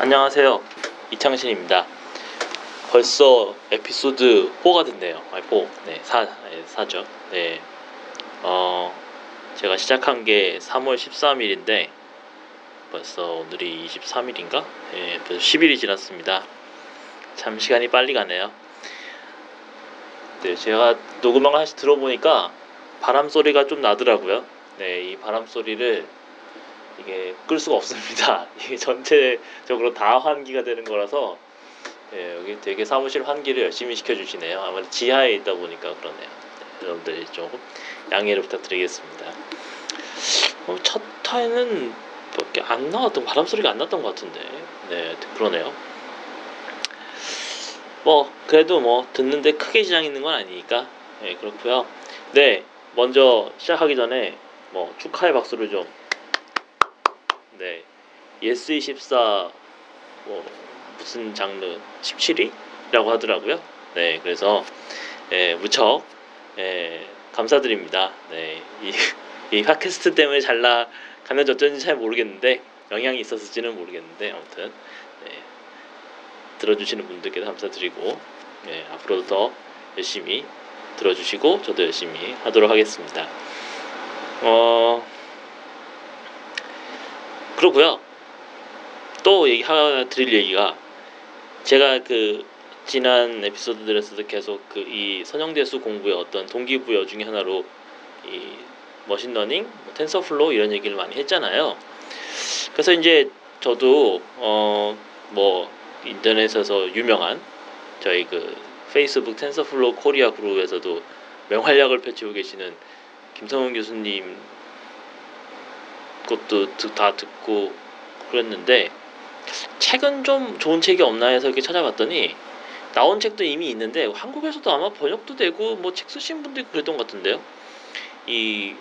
안녕하세요, 이창신입니다. 벌써 에피소드 4가 됐네요. 4죠. 네. 제가 시작한 게 3월 13일인데 벌써 오늘이 23일인가? 네, 벌써 10일이 지났습니다. 참 시간이 빨리 가네요. 네, 제가 녹음한 걸 다시 들어보니까 바람 소리가 좀 나더라고요. 네, 이 바람 소리를 이게 끌 수가 없습니다. 이게 전체적으로 다 환기가 되는 거라서. 네, 여기 되게 사무실 환기를 열심히 시켜주시네요. 아무래도 지하에 있다 보니까 그러네요. 네, 여러분들 조금 양해를 부탁드리겠습니다. 첫 타에는 밖에 안 나왔던, 바람 소리가 안 났던 것 같은데. 네, 그러네요. 그래도 듣는데 크게 지장이 있는 건 아니니까. 네, 그렇고요. 네, 먼저 시작하기 전에 축하의 박수를 좀. 네, 예스24 무슨 장르 17위라고 하더라고요. 네, 그래서 무척 감사드립니다. 네, 이 팟캐스트 때문에 잘 나갔는지 어쩐지 잘 모르겠는데, 영향이 있었을지는 모르겠는데, 아무튼 네, 들어주시는 분들께도 감사드리고, 네, 앞으로도 더 열심히 들어주시고 저도 열심히 하도록 하겠습니다. 그렇고요. 또 드릴 얘기가, 제가 지난 에피소드들에서도 계속 이 선형대수 공부의 어떤 동기부여 중에 하나로 이 머신러닝, 텐서플로우 이런 얘기를 많이 했잖아요. 그래서 이제 저도 인터넷에서 유명한 저희 페이스북 텐서플로우 코리아 그룹에서도 맹활약을 펼치고 계시는 김성훈 교수님 것도 다 듣고 그랬는데, 책은 좀 좋은 책이 없나 해서 이렇게 찾아봤더니 나온 책도 이미 있는데, 한국에서도 아마 번역도 되고 책 쓰신 분들이 그랬던 것 같은데요. 이제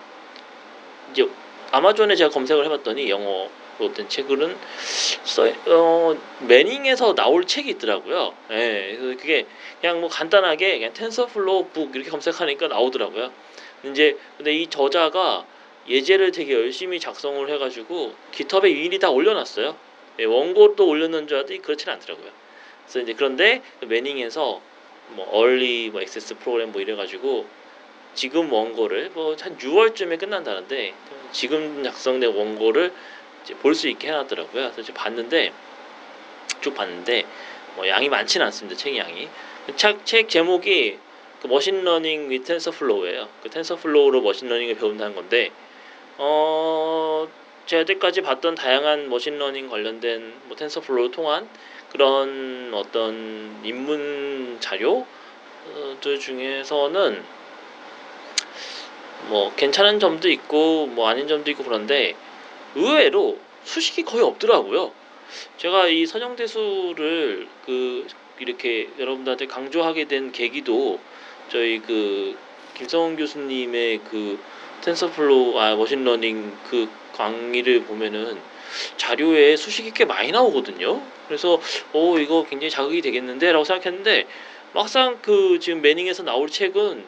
아마존에 제가 검색을 해봤더니 영어로 된 책은 매닝에서 나올 책이 있더라고요. 예, 그래서 그게 그냥 간단하게 그냥 텐서플로우 북 이렇게 검색하니까 나오더라고요. 근데 이 저자가 예제를 되게 열심히 작성을 해가지고 깃허브에 미리 다 올려놨어요. 예, 원고도 올려놓은 줄 알았더니 그렇진 않더라고요. 그래서 이제 그런데 매닝에서 얼리 액세스 프로그램 이래가지고 지금 원고를 한 6월쯤에 끝난다는데, 지금 작성된 원고를 이제 볼 수 있게 해놨더라고요. 그래서 쭉 봤는데 양이 많지는 않습니다. 책 양이. 책 제목이 머신러닝 with 텐서플로우예요. 텐서플로우로 머신러닝을 배운다는 건데, 제가 여태까지 봤던 다양한 머신러닝 관련된 텐서플로우를 통한 그런 어떤 입문 자료들 중에서는 괜찮은 점도 있고 아닌 점도 있고, 그런데 의외로 수식이 거의 없더라고요. 제가 이 선형대수를 이렇게 여러분들한테 강조하게 된 계기도 저희 김성훈 교수님의 텐서플로우 머신러닝 강의를 보면은 자료에 수식이 꽤 많이 나오거든요. 그래서 이거 굉장히 자극이 되겠는데 라고 생각했는데, 막상 지금 매닝에서 나올 책은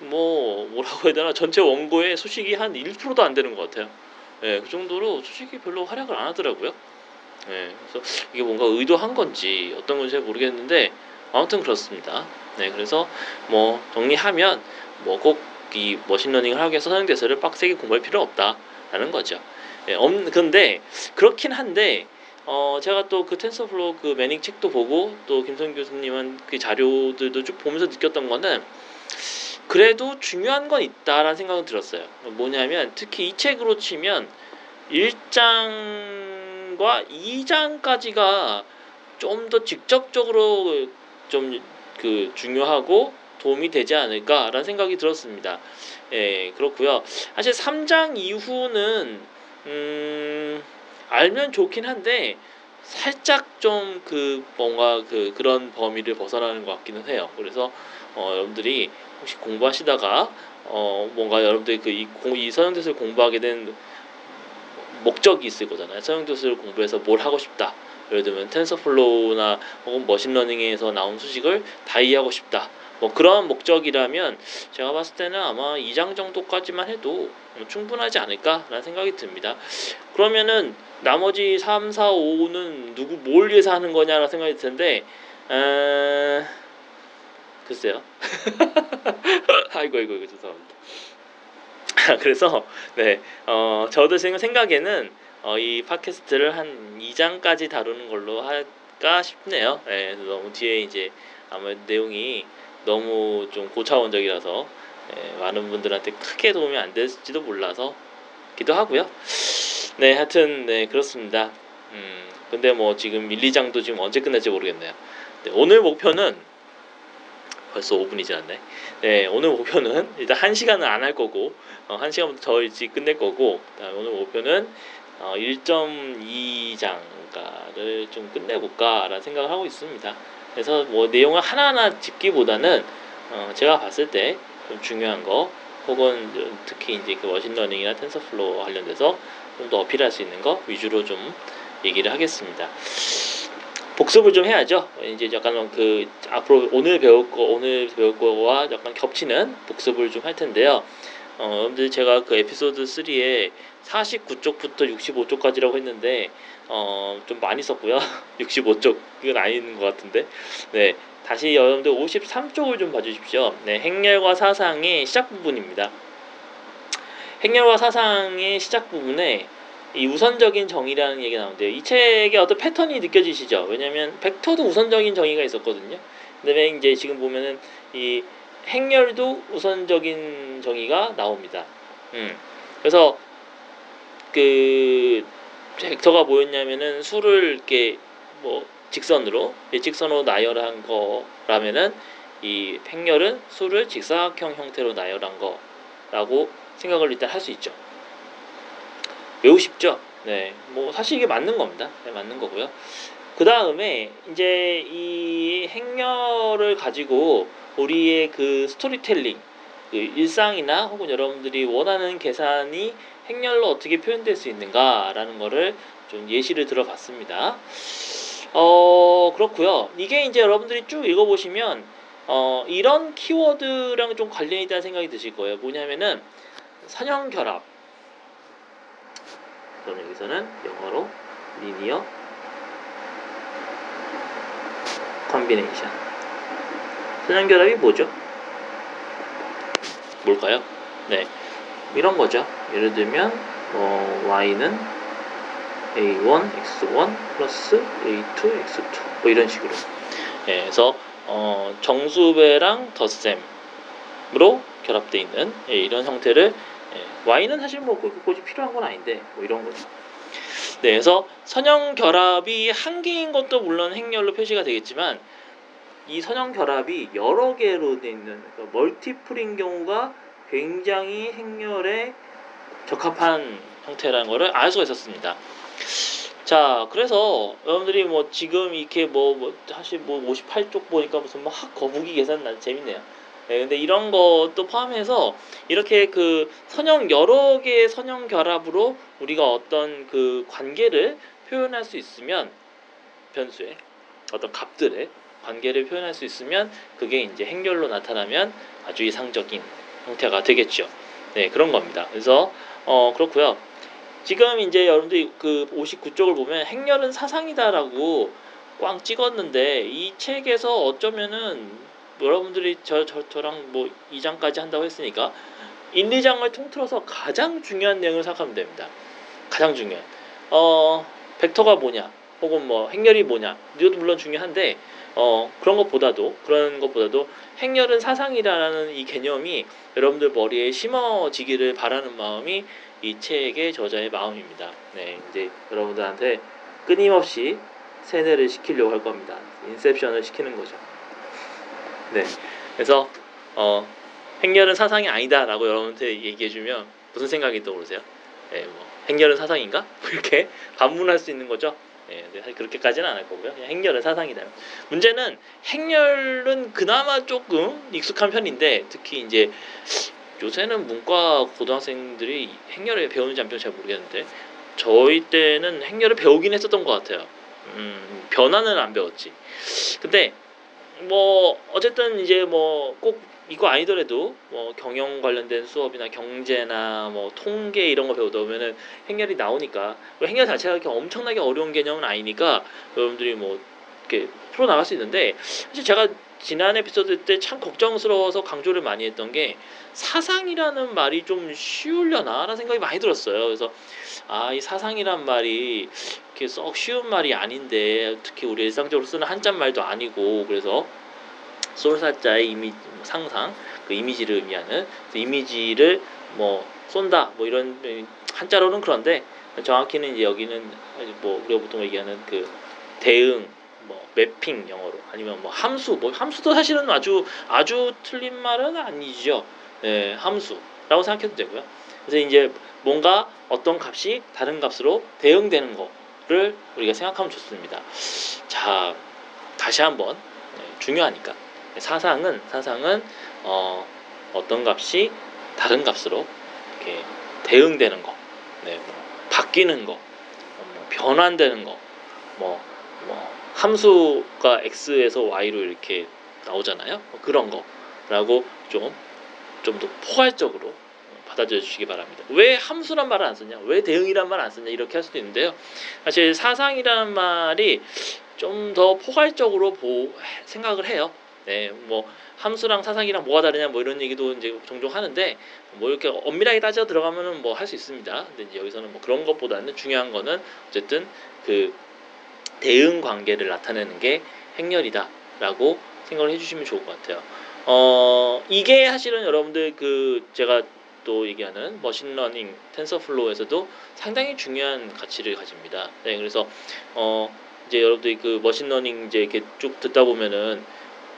뭐라고 해야 되나, 전체 원고에 수식이 한 1%도 안 되는 것 같아요. 예, 그 정도로 수식이 별로 활약을 안 하더라고요. 네, 그래서 이게 뭔가 의도한 건지 어떤 건지 잘 모르겠는데, 아무튼 그렇습니다. 네, 그래서 정리하면 꼭 이 머신러닝을 하기 위해서 선형대수를 빡세게 공부할 필요는 없다라는 거죠. 네, 근데 그렇긴 한데 제가 또 텐서플로우 매닝 책도 보고 또 김성규 교수님은 자료들도 쭉 보면서 느꼈던 거는, 그래도 중요한 건 있다라는 생각은 들었어요. 뭐냐면, 특히 이 책으로 치면 1장 2장까지가 좀 더 직접적으로 좀 중요하고 도움이 되지 않을까라는 생각이 들었습니다. 예, 그렇고요. 사실 3장 이후는 알면 좋긴 한데 살짝 좀 뭔가 그런 범위를 벗어나는 것 같기는 해요. 그래서 여러분들이 혹시 공부하시다가 뭔가 여러분들이 이 선형대수를 공부하게 된 목적이 있을 거잖아요. 선형대수를 공부해서 뭘 하고 싶다. 예를 들면 텐서플로우나 혹은 머신러닝에서 나온 수식을 다 이해하고 싶다. 뭐 그러한 목적이라면 제가 봤을 때는 아마 2장 정도까지만 해도 충분하지 않을까라는 생각이 듭니다. 그러면은 나머지 3, 4, 5는 뭘 위해서 하는 거냐라는 생각이 들 텐데 글쎄요. 아이고 죄송합니다. 그래서 네, 저도 지금 생각에는 이 팟캐스트를 한 2장까지 다루는 걸로 할까 싶네요. 네, 너무 뒤에 이제 아무래도 내용이 너무 좀 고차원적이라서 많은 분들한테 크게 도움이 안 될지도 몰라서 기도하고요. 네, 하여튼 네 그렇습니다. 근데 뭐 지금 1, 2장도 지금 언제 끝날지 모르겠네요. 네, 오늘 목표는 벌써 5분이 지났네. 네, 오늘 목표는 일단 1시간은 안 할 거고 1시간부터 더 일찍 끝낼 거고, 그다음에 오늘 목표는 1.2장가를 좀 끝내볼까라는 생각을 하고 있습니다. 그래서 뭐 내용을 하나하나 짚기보다는 제가 봤을 때 좀 중요한 거 혹은 특히 이제 그 머신러닝이나 텐서플로우 관련돼서 좀 더 어필할 수 있는 거 위주로 좀 얘기를 하겠습니다. 복습을 좀 해야죠. 이제 약간 그 앞으로 오늘 배울 거와 약간 겹치는 복습을 좀 할 텐데요. 여러분들 제가 그 에피소드 3에 49쪽부터 65쪽까지라고 했는데 좀 많이 썼고요. 65쪽 이건 아닌 것 같은데. 네, 다시 여러분들 53쪽을 좀 봐주십시오. 네, 행렬과 사상의 시작 부분입니다. 행렬과 사상의 시작 부분에 이 우선적인 정의라는 얘기가 나오는데요. 이 책에 어떤 패턴이 느껴지시죠? 왜냐하면 벡터도 우선적인 정의가 있었거든요. 그다음에 이제 지금 보면은 이 행렬도 우선적인 정의가 나옵니다. 그래서 그 벡터가 뭐였냐면은 수를 이렇게 뭐 직선으로 일직선으로 나열한 거라면은 이 행렬은 수를 직사각형 형태로 나열한 거라고 생각을 일단 할 수 있죠. 매우 쉽죠. 네, 뭐 사실 이게 맞는 겁니다. 네, 맞는 거고요. 그 다음에 이제 이 행렬을 가지고 우리의 그 스토리텔링, 그 일상이나 혹은 여러분들이 원하는 계산이 행렬로 어떻게 표현될 수 있는가라는 거를 좀 예시를 들어봤습니다. 그렇고요. 이게 이제 여러분들이 쭉 읽어보시면 이런 키워드랑 좀 관련이 있다는 생각이 드실 거예요. 뭐냐면은 선형결합. 그럼 여기서는 영어로 linear combination. 선형결합이 뭐죠? 뭘까요? 네, 이런 거죠. 예를 들면 y는 a1, x1 플러스 a2, x2 뭐 이런 식으로. 네, 그래서 정수배랑 덧셈으로 결합되어 있는 이런 형태를 y는 사실 뭐 굳이 필요한 건 아닌데 뭐 이런 거죠. 네, 그래서 선형 결합이 한 개인 것도 물론 행렬로 표시가 되겠지만 이 선형 결합이 여러 개로 돼 있는, 그러니까 멀티플인 경우가 굉장히 행렬에 적합한 형태라는 거를 알 수가 있었습니다. 자, 그래서 여러분들이 뭐 지금 이렇게 뭐 사실 뭐 58쪽 보니까 무슨 막 거북이 계산 난 재밌네요. 네, 근데 이런 것도 포함해서 이렇게 그 선형 여러 개의 선형 결합으로 우리가 어떤 그 관계를 표현할 수 있으면, 변수의 어떤 값들의 관계를 표현할 수 있으면 그게 이제 행렬로 나타나면 아주 이상적인 형태가 되겠죠. 네, 그런 겁니다. 그래서 그렇고요. 지금 이제 여러분들이 그 59쪽을 보면 행렬은 사상이다라고 꽝 찍었는데 이 책에서 어쩌면은 여러분들이 저랑 뭐 2장까지 한다고 했으니까 1, 2장을 통틀어서 가장 중요한 내용을 생각하면 됩니다. 가장 중요한. 벡터가 뭐냐, 혹은 뭐 행렬이 뭐냐, 이것도 물론 중요한데 그런 것보다도 행렬은 사상이라는 이 개념이 여러분들 머리에 심어지기를 바라는 마음이 이 책의 저자의 마음입니다. 네, 이제 여러분들한테 끊임없이 세뇌를 시키려고 할 겁니다. 인셉션을 시키는 거죠. 네, 그래서 행렬은 사상이 아니다 라고 여러분한테 얘기해주면 무슨 생각이 떠오르세요? 네, 뭐 행렬은 사상인가? 이렇게 반문할 수 있는 거죠. 네, 사실 그렇게까지는 안 할 거고요. 그냥 행렬은 사상이다. 문제는 행렬은 그나마 조금 익숙한 편인데 특히 이제 요새는 문과 고등학생들이 행렬을 배우는지 안 배우는지 잘 모르겠는데 저희 때는 행렬을 배우긴 했었던 것 같아요. 변화는 안 배웠지. 근데 뭐 어쨌든 이제 뭐 꼭 이거 아니더라도 뭐 경영 관련된 수업이나 경제나 뭐 통계 이런 거 배우다 보면은 행렬이 나오니까, 행렬 자체가 이렇게 엄청나게 어려운 개념은 아니니까 여러분들이 뭐 이렇게 풀어 나갈 수 있는데, 사실 제가 지난 에피소드 때 참 걱정스러워서 강조를 많이 했던 게 사상이라는 말이 좀 쉬우려나 라는 생각이 많이 들었어요. 그래서 아, 이 사상이란 말이 이렇게 썩 쉬운 말이 아닌데, 특히 우리 일상적으로 쓰는 한자말도 아니고, 그래서 쏠사자의 이미지, 상상, 그 이미지를 의미하는, 그 이미지를 뭐 쏜다 뭐 이런 한자로는, 그런데 정확히는 이제 여기는 뭐 우리가 보통 얘기하는 그 대응, 뭐 매핑 영어로, 아니면 뭐 함수, 뭐 함수도 사실은 아주 틀린 말은 아니죠. 네, 함수라고 생각해도 되고요. 그래서 이제 뭔가 어떤 값이 다른 값으로 대응되는 거를 우리가 생각하면 좋습니다. 자, 다시 한번, 중요하니까 사상은 어떤 값이 다른 값으로 이렇게 대응되는 거, 네, 뭐 바뀌는 거, 뭐 변환되는 거, 뭐 함수가 x에서 y로 이렇게 나오잖아요. 그런 거라고 좀 더 포괄적으로 받아들여 주시기 바랍니다. 왜 함수란 말을 안 쓰냐, 왜 대응이란 말을 안 쓰냐 이렇게 할 수도 있는데요. 사실 사상이라는 말이 좀 더 포괄적으로 생각을 해요. 네, 뭐 함수랑 사상이랑 뭐가 다르냐 뭐 이런 얘기도 이제 종종 하는데, 뭐 이렇게 엄밀하게 따져 들어가면은 뭐 할 수 있습니다. 근데 이제 여기서는 뭐 그런 것보다는 중요한 거는 어쨌든 그 대응 관계를 나타내는 게 행렬이다라고 생각을 해주시면 좋을 것 같아요. 이게 사실은 여러분들 그 제가 또 얘기하는 머신러닝 텐서플로우에서도 상당히 중요한 가치를 가집니다. 네, 그래서 이제 여러분들이 그 머신러닝 이제 이렇게 쭉 듣다 보면은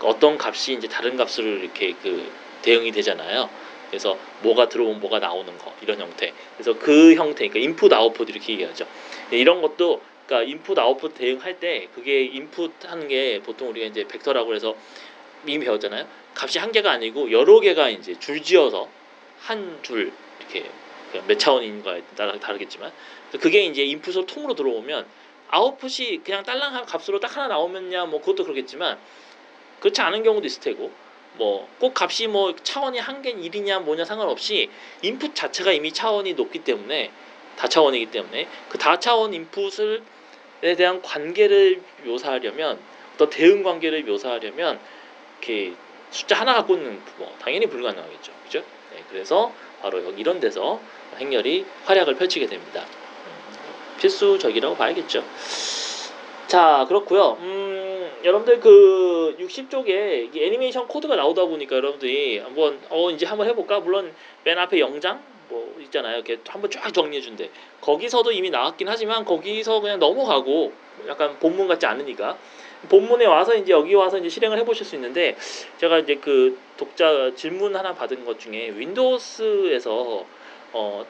어떤 값이 이제 다른 값으로 이렇게 그 대응이 되잖아요. 그래서 뭐가 들어오면 뭐가 나오는 거, 이런 형태. 그래서 그 형태, 그러니까 인풋 아웃풋 이렇게 얘기하죠. 네, 이런 것도, 그러니까 인풋 아웃풋 대응할 때, 그게 인풋 하는 게 보통 우리가 이제 벡터라고 해서 이미 배웠잖아요. 값이 한 개가 아니고 여러 개가 이제 줄지어서 한 줄 이렇게 몇 차원인가에 따라 다르겠지만, 그게 이제 인풋으로 통으로 들어오면 아웃풋이 그냥 딸랑한 값으로 딱 하나 나오면냐 뭐 그것도 그렇겠지만, 그렇지 않은 경우도 있을 테고, 뭐 꼭 값이 뭐 차원이 한 개 1이냐 뭐냐 상관없이 인풋 자체가 이미 차원이 높기 때문에, 다차원이기 때문에 그 다차원 인풋을 에 대한 관계를 묘사하려면, 어떤 대응 관계를 묘사하려면 이렇게 숫자 하나 갖고는 뭐 당연히 불가능하겠죠, 그죠? 네, 그래서 바로 여기 이런 데서 행렬이 활약을 펼치게 됩니다. 필수적이라고 봐야겠죠. 자, 그렇고요. 여러분들 그 60쪽에 애니메이션 코드가 나오다 보니까 여러분들이 한번 이제 한번 해볼까? 물론 맨 앞에 영장 뭐 있잖아요. 이렇게 한번 쫙 정리해 준대. 거기서도 이미 나왔긴 하지만 거기서 그냥 넘어가고, 약간 본문 같지 않으니까 본문에 와서 이제 여기 와서 이제 실행을 해보실 수 있는데, 제가 이제 그 독자 질문 하나 받은 것 중에 윈도우스에서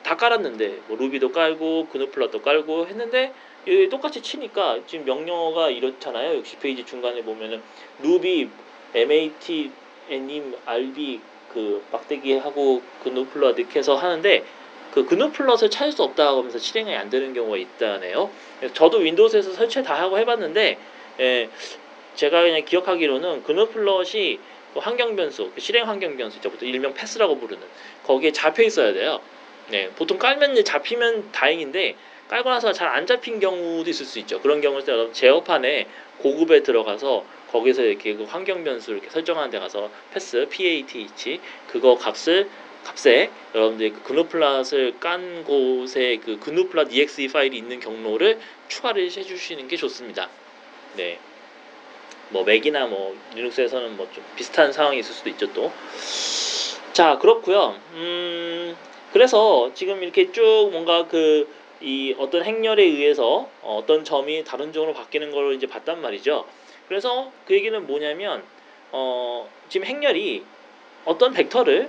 다 깔았는데 뭐 루비도 깔고 그누플롯도 깔고 했는데 똑같이 치니까 지금 명령어가 이렇잖아요. 60페이지 중간에 보면은 루비 MAT 애님 RB 그 막대기하고 그누플롯 이렇게 해서 하는데, 그 그누플롯을 찾을 수 없다고 하면서 실행이 안 되는 경우가 있다네요. 저도 윈도우스에서 설치 다 하고 해봤는데, 제가 그냥 기억하기로는 그누플롯이 환경변수, 그 실행 환경변수, 저부터 일명 패스라고 부르는 거기에 잡혀 있어야 돼요. 네, 보통 깔면 이제 잡히면 다행인데, 깔고 나서 잘 안 잡힌 경우도 있을 수 있죠. 그런 경우일 때 제어판에 고급에 들어가서 거기서 이렇게 그 환경변수 이렇게 설정하는 데 가서 패스 PATH 그거 값에 여러분들이 그 그누플롯을 깐 곳에 그 그누플롯 EXE 파일이 있는 경로를 추가를 해주시는 게 좋습니다. 네, 뭐 맥이나 뭐 리눅스에서는 뭐 좀 비슷한 상황이 있을 수도 있죠 또. 자, 그렇고요. 그래서 지금 이렇게 쭉 뭔가 이 어떤 행렬에 의해서 어떤 점이 다른 점으로 바뀌는 걸 이제 봤단 말이죠. 그래서 그 얘기는 뭐냐면, 지금 행렬이 어떤 벡터를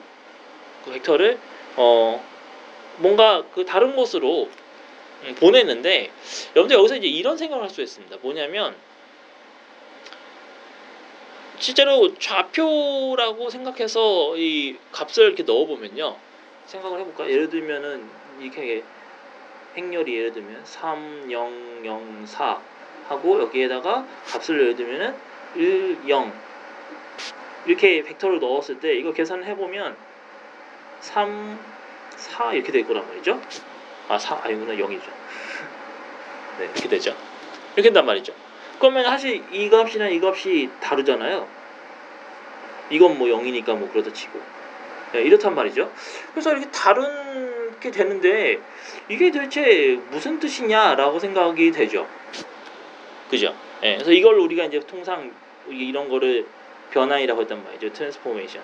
뭔가 그 다른 곳으로 보내는데, 여러분들 여기서 이제 이런 생각을 할 수 있습니다. 뭐냐면 실제로 좌표라고 생각해서 이 값을 이렇게 넣어보면요. 생각을 해볼까요? 예를 들면은 이렇게 행렬이 예를 들면 3, 0, 0, 4 하고 여기에다가 값을 예를 들면은 1, 0, 이렇게 벡터를 넣었을 때 이거 계산을 해보면 3, 4 이렇게 될 거란 말이죠. 아, 4 아니구나, 0이죠. 네, 이렇게 되죠. 이렇게 된단 말이죠. 그러면 사실 이 값이랑 이 값이 다르잖아요. 이건 뭐 0이니까 뭐 그러다 치고. 네, 이렇단 말이죠. 그래서 이렇게 다른 게 되는데 이게 도대체 무슨 뜻이냐라고 생각이 되죠. 그죠? 네, 그래서 이걸 우리가 이제 통상 이런 거를 변화이라고 했단 말이죠. 트랜스포메이션.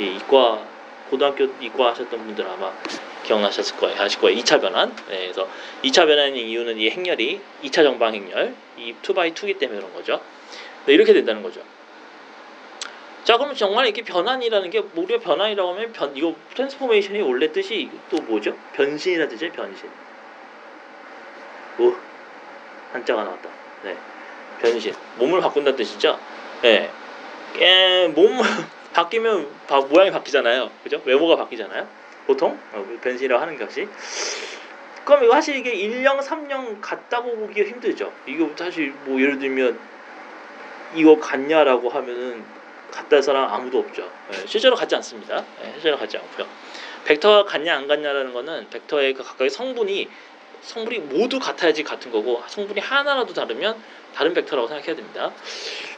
예, 이과 고등학교 이과 하셨던 분들 아마 기억나셨을 거예요. 아실 거예요. 2차 변환. 네, 그래서 2차 변환의 이유는 이 행렬이 2차 정방 행렬, 이 2x2이기 때문에 그런 거죠. 네, 이렇게 된다는 거죠. 자, 그럼 정말 이렇게 변환이라는 게 우리가 변환이라고 하면 이거 트랜스포메이션이 원래 뜻이 또 뭐죠? 변신이라는 뜻이에요. 변신. 오, 한자가 나왔다. 네. 변신. 몸을 바꾼다는 뜻이죠. 예. 네. 몸 바뀌면 모양이 바뀌잖아요. 그죠? 외모가 바뀌잖아요. 보통 변신이라고 하는 것이. 그럼 이거 사실 이게 1령, 3령 같다고 보기가 힘들죠. 이거 사실 뭐 예를 들면 이거 같냐라고 하면은 같다는 사람 아무도 없죠. 네. 실제로 같지 않습니다. 네. 실제로 같지 않고요. 벡터가 같냐 안 같냐라는 거는 벡터의 그 각각의 성분이 모두 같아야지 같은 거고 성분이 하나라도 다르면 다른 벡터라고 생각해야 됩니다.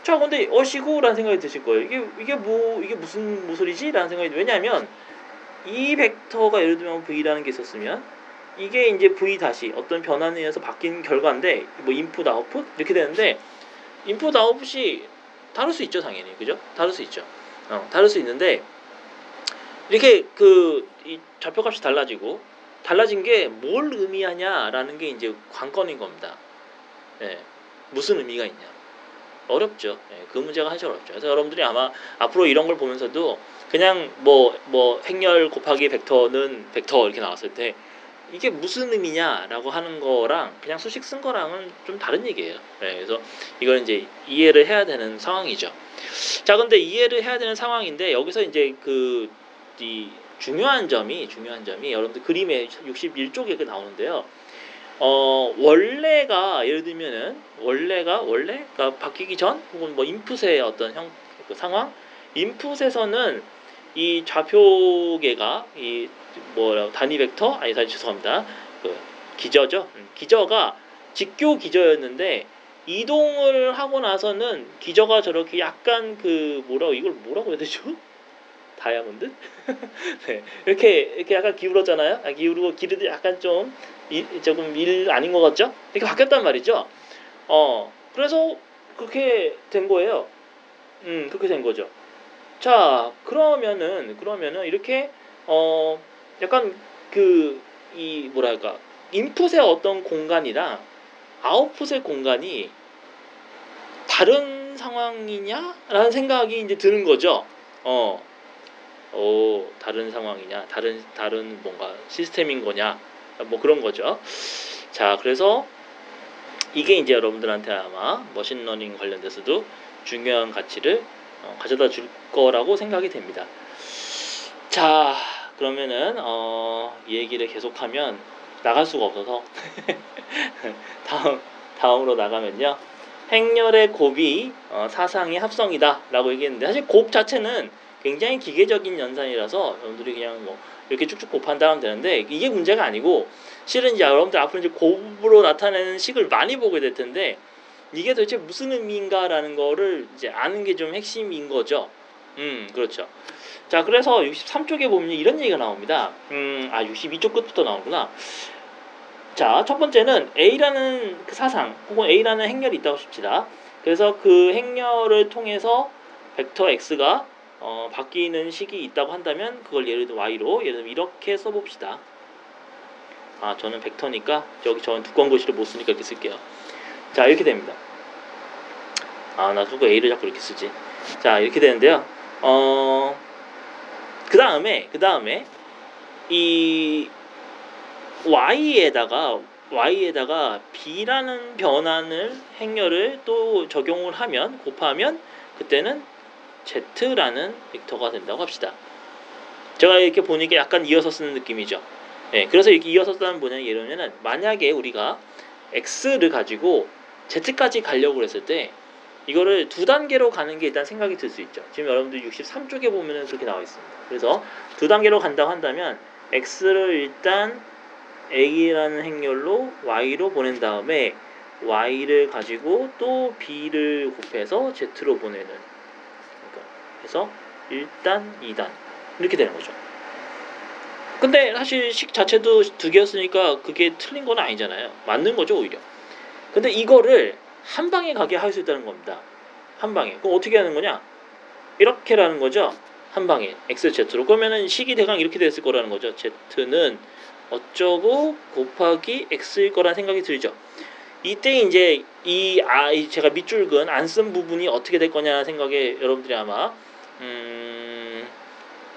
자, 근데 어시고라는 생각이 드실 거예요. 이게 무슨 모서리지라는 생각이. 왜냐하면 이 벡터가 예를 들면 v라는 게 있었으면 이게 이제 v 다시 어떤 변환에 의해서 바뀐 결과인데 뭐 인풋 아웃풋 이렇게 되는데 인풋 아웃풋이 다를 수 있죠, 당연히. 그죠? 다를 수 있죠. 다를 수 있는데 이렇게 이 좌표값이 달라진 게 뭘 의미하냐라는 게 이제 관건인 겁니다. 예, 무슨 의미가 있냐. 어렵죠. 예, 그 문제가 사실 어렵죠. 그래서 여러분들이 아마 앞으로 이런 걸 보면서도 그냥 행렬 곱하기 벡터는 벡터 이렇게 나왔을 때 이게 무슨 의미냐라고 하는 거랑 그냥 수식 쓴 거랑은 좀 다른 얘기예요. 예, 그래서 이걸 이제 이해를 해야 되는 상황이죠. 자, 근데 이해를 해야 되는 상황인데 여기서 이제 중요한 점이 여러분들 그림에 61쪽에 나오는데요. 원래가 예를 들면은 원래가 바뀌기 전 혹은 뭐 인풋의 어떤 상황, 인풋에서는 이 좌표계가 이 단위 벡터 기저죠. 기저가 직교 기저였는데 이동을 하고 나서는 기저가 저렇게 약간 이걸 뭐라고 해야 되죠? 다이아몬드? 네, 이렇게 약간 기울었잖아요. 기울고 길이도 약간 조금 일 아닌 것 같죠? 이렇게 바뀌었단 말이죠. 그래서 그렇게 된 거예요. 그렇게 된 거죠. 자, 그러면은 이렇게 약간 인풋의 어떤 공간이랑 아웃풋의 공간이 다른 상황이냐라는 생각이 이제 드는 거죠. 다른 상황이냐, 다른 뭔가 시스템인 거냐, 뭐 그런 거죠. 자, 그래서 이게 이제 여러분들한테 아마 머신러닝 관련돼서도 중요한 가치를 가져다 줄 거라고 생각이 됩니다. 자, 그러면은 이 얘기를 계속하면 나갈 수가 없어서 다음으로 나가면요, 행렬의 곱이 사상의 합성이다 라고 얘기했는데 사실 곱 자체는 굉장히 기계적인 연산이라서 여러분들이 그냥 이렇게 쭉쭉 곱한다 하면 되는데 이게 문제가 아니고 실은 이제 여러분들 앞으로 이제 곱으로 나타내는 식을 많이 보게 될 텐데 이게 도대체 무슨 의미인가라는 거를 이제 아는 게 좀 핵심인 거죠. 그렇죠. 자, 그래서 63쪽에 보면 이런 얘기가 나옵니다. 62쪽 끝부터 나오구나. 자, 첫 번째는 A라는 사상 혹은 A라는 행렬이 있다고 칩시다. 그래서 그 행렬을 통해서 벡터 X가 바뀌는 식이 있다고 한다면 그걸 예를 들어 y로 예를 들어 이렇게 써봅시다. 아, 저는 벡터니까 저는 두꺼운 글씨를 못 쓰니까 이렇게 쓸게요. 자, 이렇게 됩니다. 아, 나 누가 a를 자꾸 이렇게 쓰지. 자, 이렇게 되는데요. 그 다음에 이 y에다가 b라는 행렬을 또 적용을 하면 곱하면 그때는 Z라는 벡터가 된다고 합시다. 제가 이렇게 보니까 약간 이어서 쓰는 느낌이죠. 예, 그래서 이렇게 이어서 쓰는 뭐냐면 예를 들면 만약에 우리가 X를 가지고 Z까지 가려고 했을 때 이거를 두 단계로 가는 게 일단 생각이 들 수 있죠. 지금 여러분들 63쪽에 보면은 그렇게 나와 있습니다. 그래서 두 단계로 간다고 한다면 x를 일단 a라는 행렬로 y로 보낸 다음에 y를 가지고 또 b를 곱해서 z로 보내는, 그래서 일단 2단 이렇게 되는 거죠. 근데 사실 식 자체도 두 개였으니까 그게 틀린 건 아니잖아요. 맞는 거죠, 오히려. 근데 이거를 한 방에 가게 할 수 있다는 겁니다. 한 방에. 그럼 어떻게 하는 거냐? 이렇게라는 거죠. 한 방에 x, z로. 그러면은 식이 대강 이렇게 됐을 거라는 거죠. z는 어쩌고 곱하기 x일 거란 생각이 들죠. 이때 이제 제가 밑줄 근 안 쓴 부분이 어떻게 될 거냐 생각에 여러분들이 아마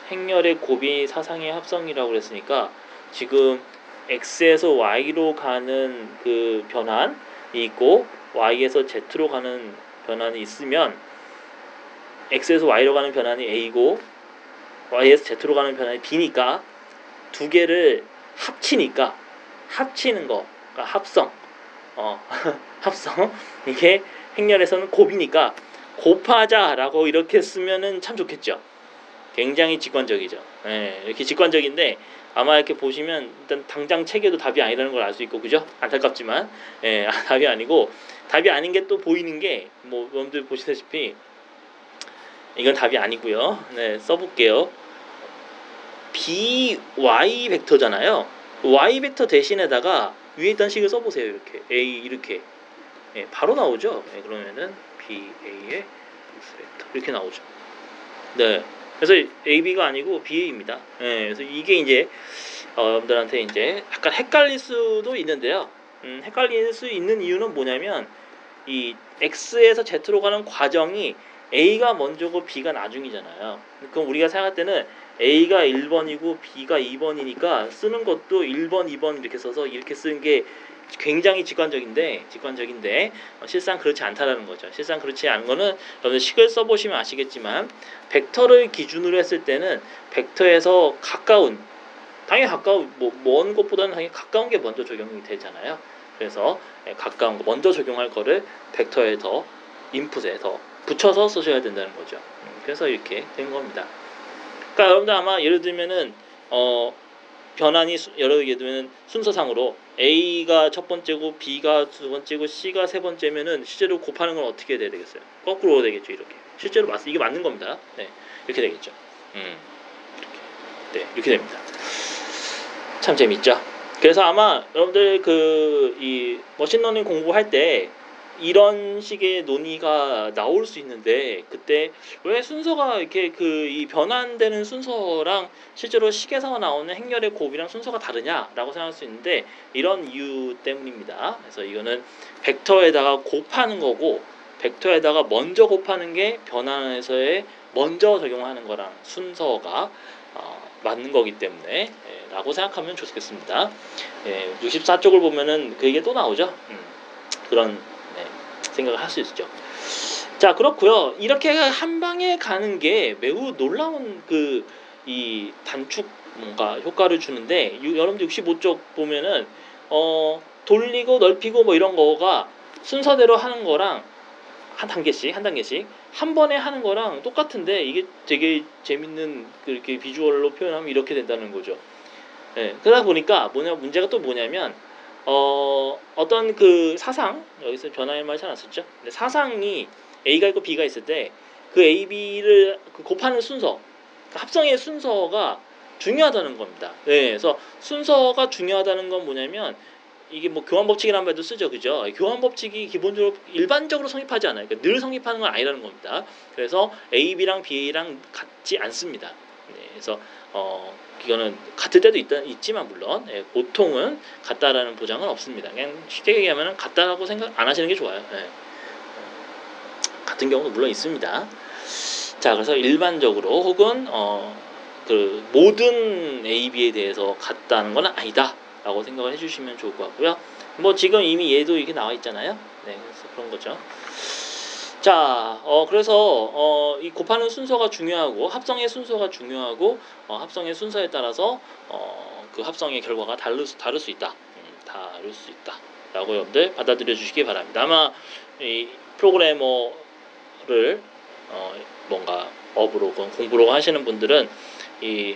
행렬의 곱이 사상의 합성이라고 그랬으니까 지금 x에서 y로 가는 그 변환이 있고 y에서 z로 가는 변환이 있으면 x에서 y로 가는 변환이 a고 y에서 z로 가는 변환이 b니까 두 개를 합치니까 합치는 거, 그러니까 합성, 합성 이게 행렬에서는 곱이니까 곱하자라고 이렇게 쓰면은 참 좋겠죠. 굉장히 직관적이죠. 예, 이렇게 직관적인데 아마 이렇게 보시면 일단 당장 책에도 답이 아니라는 걸 알 수 있고, 그죠? 안타깝지만 예, 답이 아니고, 답이 아닌 게 또 보이는 게 뭐 여러분들 보시다시피 이건 답이 아니고요. 네, 써볼게요. by 벡터잖아요. y 벡터 대신에다가 위에 있던 식을 써보세요. 이렇게 a 이렇게 예, 바로 나오죠. 예, 그러면은 b a의 x 벡터 이렇게 나오죠. 네. 그래서 AB가 아니고 BA입니다. 예, 그래서 이게 이제 여러분들한테 이제 약간 헷갈릴 수도 있는데요. 헷갈릴 수 있는 이유는 뭐냐면 이 X에서 Z로 가는 과정이 A가 먼저고 B가 나중이잖아요. 그럼 우리가 생각할 때는 A가 1번이고 B가 2번이니까 쓰는 것도 1번, 2번 이렇게 써서 이렇게 쓰는 게 굉장히 직관적인데 실상 그렇지 않다라는 거죠. 실상 그렇지 않은 거는 여러분 식을 써보시면 아시겠지만 벡터를 기준으로 했을 때는 벡터에서 가까운, 당연히 가까운, 먼 것보다는 당연히 가까운 게 먼저 적용이 되잖아요. 그래서 가까운 거 먼저 적용할 거를 벡터에 더 인풋에 더 붙여서 쓰셔야 된다는 거죠. 그래서 이렇게 된 겁니다. 그러니까 여러분들 아마 예를 들면은 변환이 여러 개 되면 순서상으로 A가 첫 번째고 B가 두 번째고 C가 세 번째면은 실제로 곱하는 건 어떻게 돼야 되겠어요? 거꾸로 되겠죠, 이렇게. 실제로 이게 맞는 겁니다. 네, 이렇게 되겠죠. 네, 이렇게 됩니다. 참 재밌죠. 그래서 아마 여러분들 이 머신러닝 공부할 때 이런 식의 논의가 나올 수 있는데, 그때 왜 순서가 이렇게 이 변환되는 순서랑 실제로 식에서 나오는 행렬의 곱이랑 순서가 다르냐라고 생각할 수 있는데 이런 이유 때문입니다. 그래서 이거는 벡터에다가 곱하는 거고, 벡터에다가 먼저 곱하는 게 변환에서의 먼저 적용하는 거랑 순서가 맞는 거기 때문에 라고 생각하면 좋겠습니다. 64쪽을 보면은 그게 또 나오죠. 그런 생각을 할 수 있죠. 자, 그렇고요. 이렇게 한 방에 가는 게 매우 놀라운 이 단축 뭔가 효과를 주는데, 여러분들 65쪽 보면은 돌리고 넓히고 뭐 이런 거가 순서대로 하는 거랑 한 단계씩 한 번에 하는 거랑 똑같은데 이게 되게 재밌는 이렇게 비주얼로 표현하면 이렇게 된다는 거죠. 예, 그러다 보니까 문제가 또 뭐냐면 어떤 사상, 여기서 변화의 말 잘 안 썼죠? 근데 사상이 A가 있고 B가 있을 때 그 A, B를 곱하는 순서, 합성의 순서가 중요하다는 겁니다. 네, 그래서 순서가 중요하다는 건 뭐냐면 이게 교환법칙이란 말도 쓰죠, 그죠? 교환법칙이 기본적으로 일반적으로 성립하지 않아요. 그러니까 늘 성립하는 건 아니라는 겁니다. 그래서 A, B랑 BA랑 같지 않습니다. 네, 그래서 이거는 같을 때도 있지만 물론 보통은 같다라는 보장은 없습니다. 그냥 쉽게 얘기하면 같다라고 생각 안 하시는 게 좋아요. 예. 같은 경우도 물론 있습니다. 자, 그래서 일반적으로 혹은 모든 A, B에 대해서 같다는 건 아니다라고 생각을 해주시면 좋을 것 같고요. 지금 이미 얘도 이렇게 나와 있잖아요. 네, 그래서 그런 거죠. 자, 그래서 이 곱하는 순서가 중요하고 합성의 순서가 중요하고 합성의 순서에 따라서 그 합성의 결과가 다를 수 있다, 다를 수 있다라고 여러분들 받아들여 주시기 바랍니다. 아마 이 프로그래머 공부를 뭔가 업으로건 공부로 하시는 분들은 이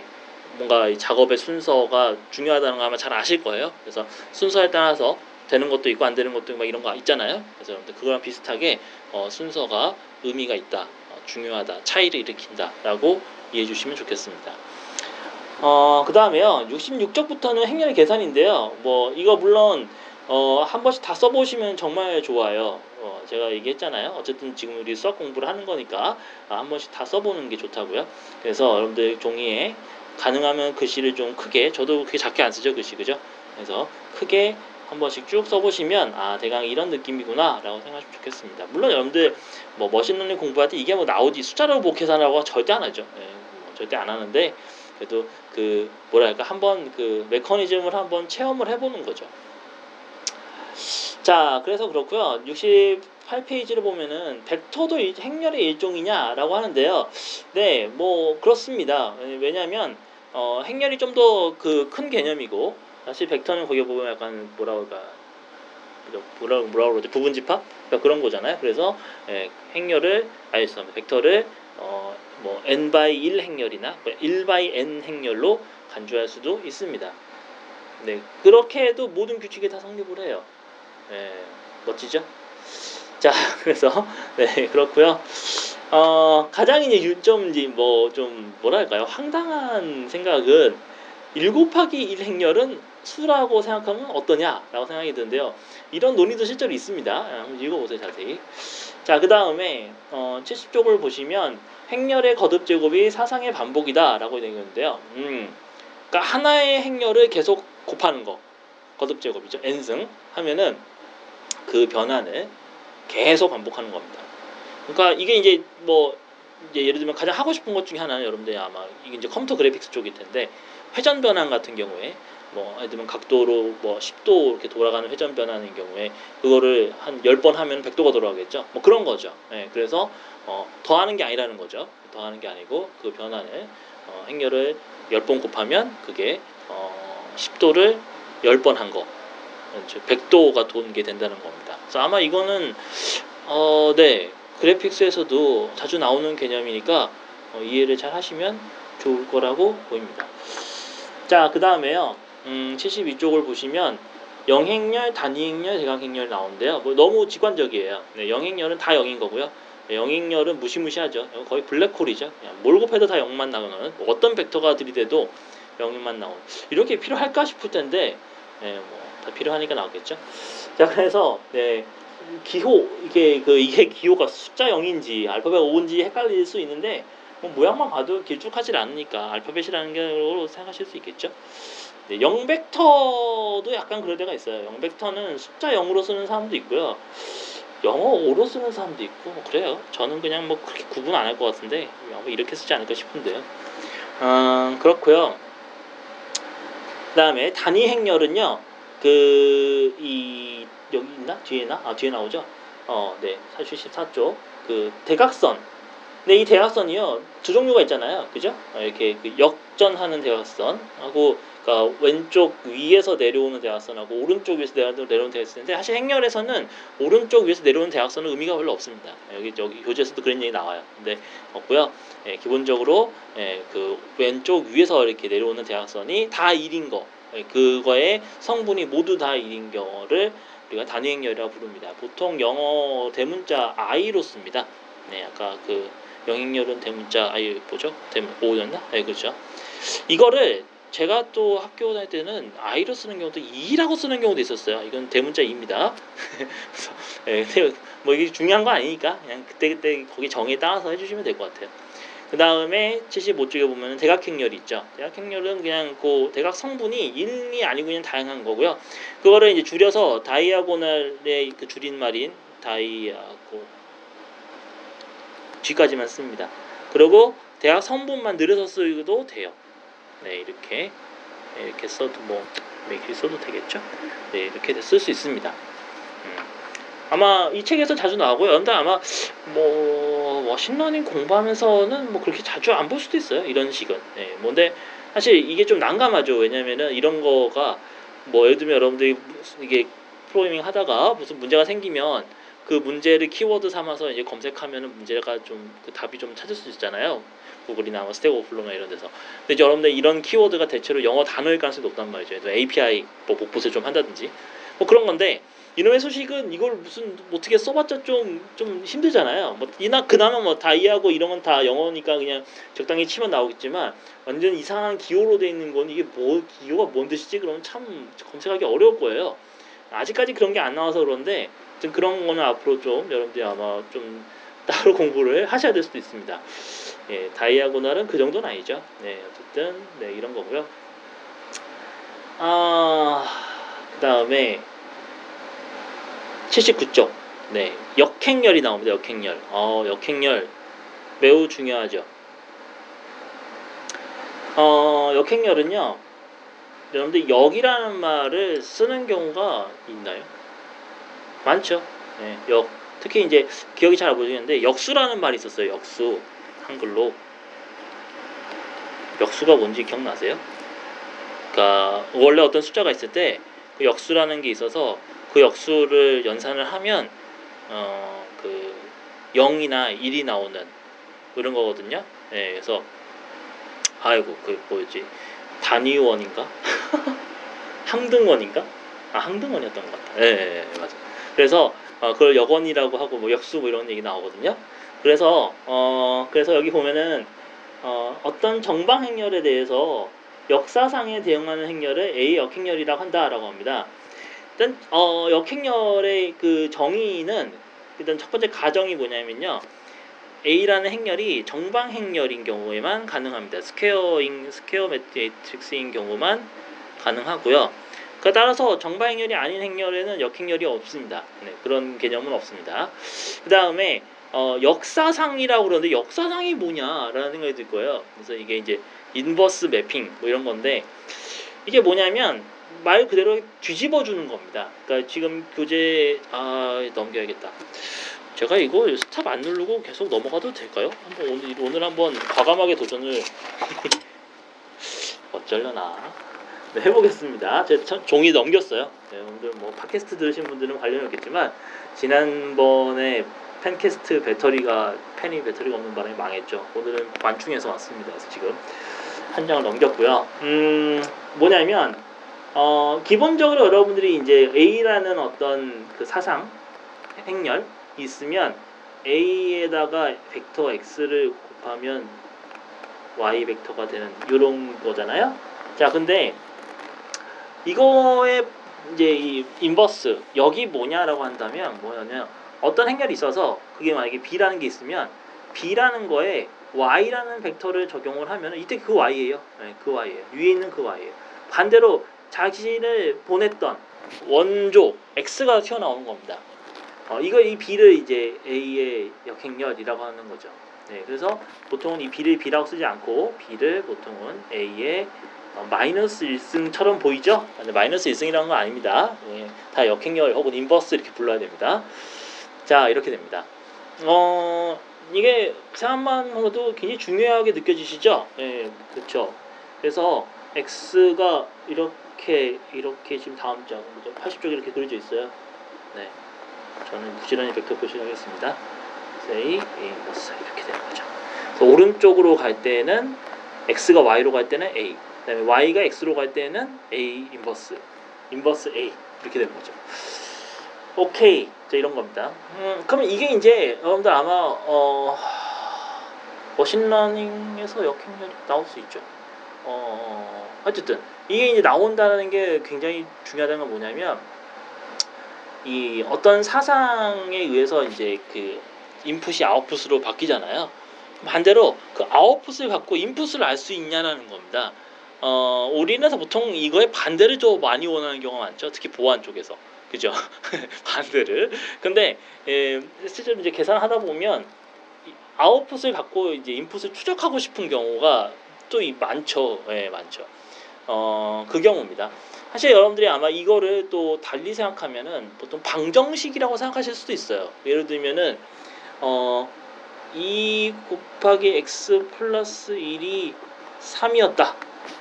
뭔가 이 작업의 순서가 중요하다는 거 아마 잘 아실 거예요. 그래서 순서에 따라서 되는 것도 있고 안 되는 것도 막 이런 거 있잖아요. 그래서 여러분들 그거랑 비슷하게 순서가 의미가 있다, 중요하다, 차이를 일으킨다라고 이해해 주시면 좋겠습니다. 그 다음에요, 66쪽부터는 행렬의 계산인데요. 뭐 이거 물론 한 번씩 다 써보시면 정말 좋아요. 제가 얘기했잖아요. 어쨌든 지금 우리 수학 공부를 하는 거니까 한 번씩 다 써보는 게 좋다고요. 그래서 여러분들 종이에 가능하면 글씨를 좀 크게, 저도 그렇게 작게 안 쓰죠, 글씨, 그죠? 그래서 크게 한 번씩 쭉 써보시면 아, 대강 이런 느낌이구나 라고 생각하시면 좋겠습니다. 물론 여러분들 뭐 머신러닝 공부할 때 이게 뭐 나오지, 숫자로 뭐 계산하라고 절대 안 하죠. 예, 뭐 절대 안 하는데 그래도 그 뭐랄까 한번 그 메커니즘을 한번 체험을 해보는 거죠. 자, 그래서 그렇고요. 68페이지를 보면은 벡터도 행렬의 일종이냐라고 하는데요. 네, 뭐 그렇습니다. 왜냐하면 행렬이 좀 더 그 큰 개념이고, 사실 벡터는 거기 보면 약간 뭐라고 그러지, 부분집합, 그러니까 그런 거잖아요. 그래서 예, 행렬을 벡터를 뭐 n/1 행렬이나 1/n 행렬로 간주할 수도 있습니다. 네, 그렇게 해도 모든 규칙이 다 성립을 해요. 네, 멋지죠? 자, 그래서 네, 그렇고요. 가장 이제 뭐랄까요, 황당한 생각은 7 곱하기 1 행렬은 수라고 생각하면 어떠냐라고 생각이 드는데요. 이런 논의도 실제로 있습니다. 한번 읽어보세요, 자세히. 자, 그 다음에 70쪽을 보시면 행렬의 거듭 제곱이 사상의 반복이다 라고 되어 있는데요. 그러니까 하나의 행렬을 계속 곱하는 거, 거듭 제곱이죠. n승 하면은 그 변화를 계속 반복하는 겁니다. 그러니까 이게 이제 뭐 이제 예를 들면 가장 하고 싶은 것 중에 하나는, 여러분들이 아마 이게 이제 컴퓨터 그래픽스 쪽일 텐데, 회전 변환 같은 경우에 뭐 예를 들면 각도로 뭐 10도 이렇게 돌아가는 회전 변환인 경우에 그거를 한 10번 하면 100도가 돌아가겠죠. 뭐 그런 거죠. 예, 그래서 더하는 게 아니라는 거죠. 더하는 게 아니고 그 변환을 행렬을 10번 곱하면 그게 10도를 10번 한 거, 100도가 도는 게 된다는 겁니다. 그래서 아마 이거는 네, 그래픽스에서도 자주 나오는 개념이니까 이해를 잘 하시면 좋을 거라고 보입니다. 자, 그 다음에요. 72쪽을 보시면 영행렬, 단위행렬, 대각행렬 나오는데요. 뭐 너무 직관적이에요. 네, 영행렬은 다 0인 거고요. 영행렬은 무시무시하죠. 거의 블랙홀이죠. 뭘 곱해도 다 0만 나오는, 어떤 벡터가 들이대도 0만 나오는. 이렇게 필요할까 싶을 텐데 네, 뭐 다 필요하니까 나오겠죠. 자, 그래서 네, 기호, 이게 기호가 숫자 0인지 알파벳 5인지 헷갈릴 수 있는데, 뭐 모양만 봐도 길쭉하지 않으니까 알파벳이라는 걸로 생각하실 수 있겠죠. 네, 0벡터도 약간 그럴 때가 있어요. 0벡터는 숫자 0으로 쓰는 사람도 있고요, 영어 5로 쓰는 사람도 있고, 뭐 그래요. 저는 그냥 뭐 그렇게 구분 안 할 것 같은데 아마 이렇게 쓰지 않을까 싶은데요. 그렇고요. 그 다음에 단위 행렬은요, 여기 있나? 뒤에나? 아, 뒤에 나오죠? 네, 74쪽. 그 대각선. 근데 이 대각선이요, 두 종류가 있잖아요, 그죠? 이렇게 그 역전하는 대각선하고, 그러니까 왼쪽 위에서 내려오는 대각선하고 오른쪽 위에서 내려오는 대각선인데, 사실 행렬에서는 오른쪽 위에서 내려오는 대각선은 의미가 별로 없습니다. 여기 교재에서도 그런 얘기 나와요. 근데 없고요. 예, 기본적으로 예, 그 왼쪽 위에서 이렇게 내려오는 대각선이 다 1인 거, 예, 그거의 성분이 모두 다 1인 거를 우리가 단위행렬이라고 부릅니다. 보통 영어 대문자 I로 씁니다. 네, 아까 그 영행렬은 대문자 I 뭐죠? O였나? 네, 그렇죠. 이거를 제가 또 학교 다닐 때는 I로 쓰는 경우도 E라고 쓰는 경우도 있었어요. 이건 대문자 E입니다. 그래서 네, 근데 뭐 이게 중요한 거 아니니까 그냥 그때그때 거기 정에 따라서 해주시면 될 것 같아요. 그 다음에 75쪽에 보면 대각행렬이 있죠. 대각행렬은 그냥 그 대각 성분이 1이 아니고 그냥 다양한 거고요. 그거를 이제 줄여서 다이아고널의 그 줄임말인 G까지만 씁니다. 그리고 대각 성분만 늘려서 쓰기도 돼요. 네, 이렇게 써도 뭐 이렇게 써도 되겠죠. 네, 이렇게 쓸 수 있습니다. 아마 이 책에서 자주 나오고요. 여러분들 아마 뭐 머신러닝 공부하면서는 뭐 그렇게 자주 안 볼 수도 있어요, 이런 식은. 네, 뭔데 사실 이게 좀 난감하죠. 왜냐면은 이런 거가 뭐 예를 들면 여러분들이 이게 프로그래밍 하다가 무슨 문제가 생기면 그 문제를 키워드 삼아서 이제 검색하면은 문제가 좀 그 답이 좀 찾을 수 있잖아요. 구글이나 뭐 스택 오버플로우나 이런 데서. 근데 이제 여러분들 이런 키워드가 대체로 영어 단어일 가능성이 높단 말이죠. API 뭐 복붙을 좀 한다든지 뭐 그런 건데, 이놈의 소식은 이걸 무슨 어떻게 써봤자 좀 힘들잖아요. 뭐 이나 그나마 뭐 다이하고 이런 건 다 영어니까 그냥 적당히 치면 나오겠지만, 완전 이상한 기호로 돼 있는 건 이게 뭐 기호가 뭔 뜻이지? 그러면 참 검색하기 어려울 거예요. 아직까지 그런 게 안 나와서 그런데 그런 거는 앞으로 좀 여러분들이 아마 좀 따로 공부를 하셔야 될 수도 있습니다. 예, 다이아고날은 그 정도는 아니죠. 네, 어쨌든 네 이런 거고요. 그 다음에 79쪽 네 역행열이 나옵니다. 역행열. 역행열 매우 중요하죠. 역행열은요, 여러분들 역이라는 말을 쓰는 경우가 있나요? 많죠. 네, 역. 특히 이제 기억이 잘 안 보이는데 역수라는 말이 있었어요. 역수. 한글로. 역수가 뭔지 기억나세요? 그러니까 원래 어떤 숫자가 있을 때 그 역수라는 게 있어서 그 역수를 연산을 하면 그 0이나 1이 나오는 그런 거거든요. 네, 그래서 아이고 그 뭐였지? 단위원인가? 항등원인가? 항등원이었던 것 같아요. 네, 맞아. 그래서 그걸 역원이라고 하고 뭐 역수 뭐 이런 얘기 나오거든요. 그래서 그래서 여기 보면은 어떤 정방 행렬에 대해서 역사상에 대응하는 행렬을 A 역행렬이라고 한다라고 합니다. 일단 역행렬의 그 정의는 일단 첫 번째 가정이 뭐냐면요, A라는 행렬이 정방 행렬인 경우에만 가능합니다. 스퀘어 매트릭스인 경우만 가능하고요. 그 따라서 정방 행렬이 아닌 행렬에는 역행렬이 없습니다. 네, 그런 개념은 없습니다. 그 다음에 역사상이라고 그러는데 역사상이 뭐냐라는 생각이 들 거예요. 그래서 이게 이제 인버스 매핑 뭐 이런 건데, 이게 뭐냐면 말 그대로 뒤집어 주는 겁니다. 그러니까 지금 교재 넘겨야겠다. 제가 이거 스탑 안 누르고 계속 넘어가도 될까요? 한번 오늘 한번 과감하게 도전을 어쩌려나. 네, 해보겠습니다. 제가 종이 넘겼어요. 네, 오늘 뭐 팟캐스트 들으신 분들은 관련이 없겠지만 지난번에 펜캐스트 펜이 배터리가 없는 바람에 망했죠. 오늘은 완충해서 왔습니다. 그래서 지금 한 장을 넘겼고요. 뭐냐면 기본적으로 여러분들이 이제 A라는 어떤 그 사상 행렬 있으면 A에다가 벡터 X를 곱하면 Y 벡터가 되는 이런 거잖아요. 자, 근데 이거의 이제 이 인버스 여기 뭐냐라고 한다면 뭐냐면 어떤 행렬이 있어서 그게 만약에 B라는 게 있으면 B라는 거에 Y라는 벡터를 적용을 하면 이때 그 Y예요. 네, 그 Y예요. 위에 있는 그 Y예요. 반대로 자신을 보냈던 원조 X가 튀어나오는 겁니다. 이거 이 B를 이제 A의 역행렬이라고 하는 거죠. 네, 그래서 보통은 이 B를 B라고 쓰지 않고 B를 보통은 A의 마이너스 1승처럼 보이죠? 마이너스 1승이라는 건 아닙니다. 네, 다 역행렬 혹은 인버스 이렇게 불러야 됩니다. 자, 이렇게 됩니다. 이게 생각만으로도 굉장히 중요하게 느껴지시죠? 네, 그렇죠. 그래서 X가 이렇게 지금 다음 장 80쪽에 이렇게 그려져 있어요. 네, 저는 부지런히 벡터 표시를 하겠습니다. A, 인버스 이렇게 되는 거죠. 그래서 오른쪽으로 갈 때는 X가 Y로 갈 때는 A, 그다음에 Y가 X로 갈 때는 A 인버스 A 이렇게 되는 거죠. 오케이, 자 이런 겁니다. 그러면 이게 이제 여러분들 아마 머신러닝에서 역행렬이 나올 수 있죠. 어쨌든 이게 이제 나온다는 게 굉장히 중요하다는 건 뭐냐면 이 어떤 사상에 의해서 이제 그 인풋이 아웃풋으로 바뀌잖아요. 반대로 그 아웃풋을 갖고 인풋을 알 수 있냐라는 겁니다. 우리나라에서 보통 이거의 반대를 좀 많이 원하는 경우가 많죠. 특히 보안 쪽에서. 그죠? 반대를. 근데 실제로 이제 계산하다 보면 아웃풋을 갖고 이제 인풋을 추적하고 싶은 경우가 또 많죠. 예, 많죠. 그 경우입니다. 사실 여러분들이 아마 이거를 또 달리 생각하면은 보통 방정식이라고 생각하실 수도 있어요. 예를 들면은 2 곱하기 x 플러스 1이 3이었다.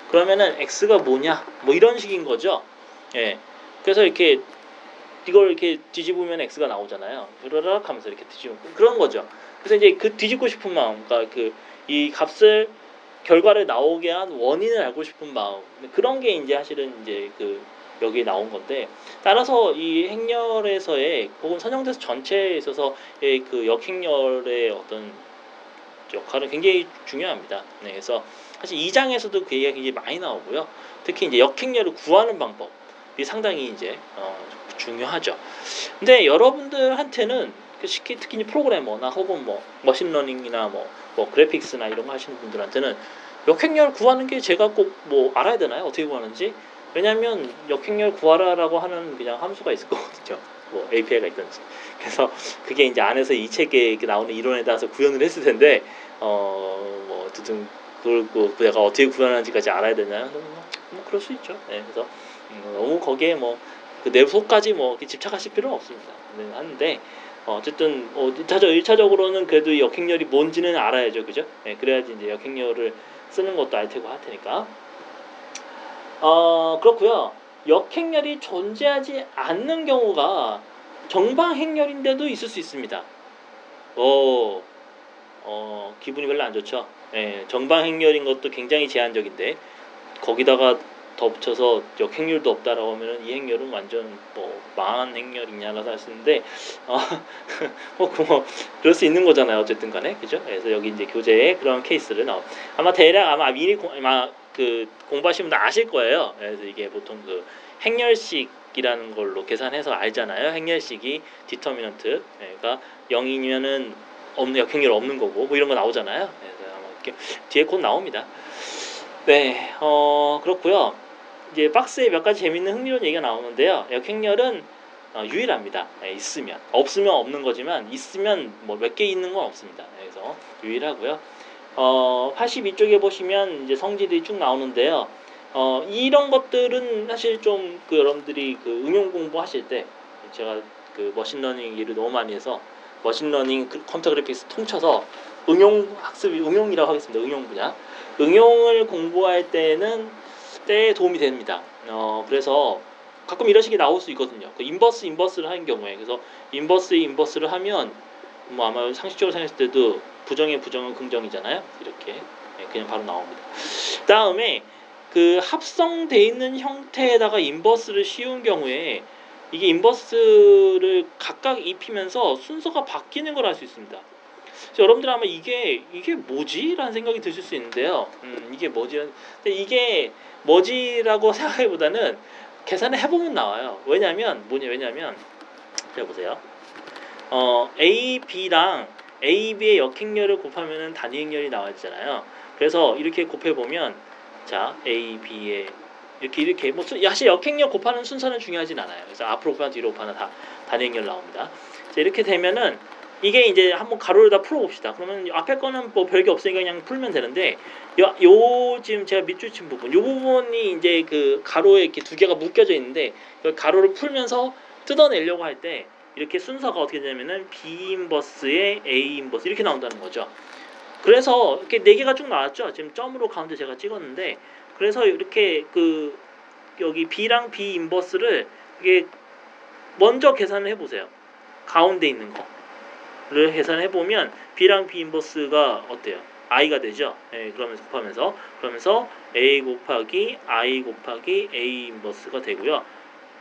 그러면은 x가 뭐냐? 뭐 이런 식인 거죠. 예. 그래서 이렇게 이걸 이렇게 뒤집으면 X가 나오잖아요. 그러락 하면서 이렇게 뒤집고 그런 거죠. 그래서 이제 그 뒤집고 싶은 마음, 그러니까 그 이 값을 결과를 나오게 한 원인을 알고 싶은 마음, 그런 게 이제 사실은 이제 그 여기에 나온 건데, 따라서 이 행렬에서의 혹은 선형대수 전체에 있어서의 그 역행렬의 어떤 역할은 굉장히 중요합니다. 네, 그래서 사실 2장에서도 그 얘기가 굉장히 많이 나오고요. 특히 이제 역행렬을 구하는 방법이 상당히 이제 중요하죠. 근데 여러분들한테는 특히 프로그래머나 혹은 뭐 머신러닝이나 뭐 그래픽스나 이런 거 하시는 분들한테는 역행렬 구하는 게 제가 꼭 뭐 알아야 되나요? 어떻게 구하는지? 왜냐하면 역행렬 구하라라고 하는 그냥 함수가 있을 거거든요. 뭐 API가 있든지. 그래서 그게 이제 안에서 이 책에 나오는 이론에 따라서 구현을 했을 텐데, 뭐 어쨌든 그걸 내가 어떻게 구현하는지까지 알아야 되나요? 뭐 그럴 수 있죠. 네, 그래서 너무 거기에 뭐 그 내부소까지 뭐 집착하실 필요는 없습니다. 네, 하는데. 어쨌든 1차적으로는 그래도 이 역행렬이 뭔지는 알아야죠, 그죠? 네, 그래야지 이제 역행렬을 쓰는 것도 알 테고 할 테니까. 그렇고요. 역행렬이 존재하지 않는 경우가 정방행렬인데도 있을 수 있습니다. 기분이 별로 안 좋죠. 네, 정방행렬인 것도 굉장히 제한적인데 거기다가 더 붙여서 역행렬도 없다라고 하면은 이 행렬은 완전 뭐 망한 행렬이냐라고 할 수 있는데, 그럴 수 있는 거잖아요, 어쨌든 간에. 그죠? 그래서 여기 이제 교재에 그런 케이스를 아마 대략 아마 그 공부하시면 다 아실 거예요. 그래서 이게 보통 그 행렬식이라는 걸로 계산해서 알잖아요. 행렬식이 디터미넌트가 0이면은 역행렬 없는 거고 뭐 이런 거 나오잖아요. 그래서 아마 이렇게 뒤에 곧 나옵니다. 네, 그렇고요. 이제 박스에 몇 가지 재밌는 흥미로운 얘기가 나오는데요. 역행렬은 유일합니다. 네, 있으면. 없으면 없는 거지만 있으면 뭐 몇 개 있는 건 없습니다. 그래서 유일하고요. 82쪽에 보시면 이제 성질이 쭉 나오는데요. 이런 것들은 사실 좀 그 여러분들이 그 응용 공부하실 때 제가 그 머신러닝 일을 너무 많이 해서 머신러닝 컴퓨터 그래픽스 통쳐서 응용이라고 하겠습니다. 응용 분야. 응용을 공부할 때는 때에 도움이 됩니다. 그래서 가끔 이런 식이 나올 수 있거든요. 그 인버스를 하는 경우에. 그래서 인버스를 하면 뭐 아마 상식적으로 생각했을 때도 부정의 부정은 긍정이잖아요. 이렇게. 네, 그냥 바로 나옵니다. 다음에 그 합성되어 있는 형태에다가 인버스를 씌운 경우에 이게 인버스를 각각 입히면서 순서가 바뀌는 걸 알 수 있습니다. 그래서 여러분들 아마 이게 뭐지? 라는 생각이 드실 수 있는데요. 이게 뭐지? 근데 이게 뭐지라고 생각하기보다는 계산을 해보면 나와요. 왜냐면 잘 보세요. A, B랑 A, B의 역행렬을 곱하면 단위행렬이 나와지잖아요. 그래서 이렇게 곱해보면 자 A, B의 이렇게 뭐 사실 역행렬 곱하는 순서는 중요하진 않아요. 그래서 앞으로 곱하나 뒤로 곱하나 다 단위행렬 나옵니다. 자, 이렇게 되면은 이게 이제 한번 가로를 다 풀어봅시다. 그러면 앞에 거는 뭐 별게 없으니까 그냥 풀면 되는데 요 지금 제가 밑줄 친 부분, 요 부분이 이제 그 가로에 이렇게 두 개가 묶여져 있는데 가로를 풀면서 뜯어내려고 할 때 이렇게 순서가 어떻게 되냐면은 B 인버스에 A 인버스 이렇게 나온다는 거죠. 그래서 이렇게 네 개가 쭉 나왔죠. 지금 점으로 가운데 제가 찍었는데 그래서 이렇게 그 여기 B랑 B 인버스를 이게 먼저 계산을 해보세요. 가운데 있는 거. 를 계산해보면 B랑 B 인버스가 어때요? I가 되죠? 예, 그러면서 곱하면서 A 곱하기 I 곱하기 A 인버스가 되고요.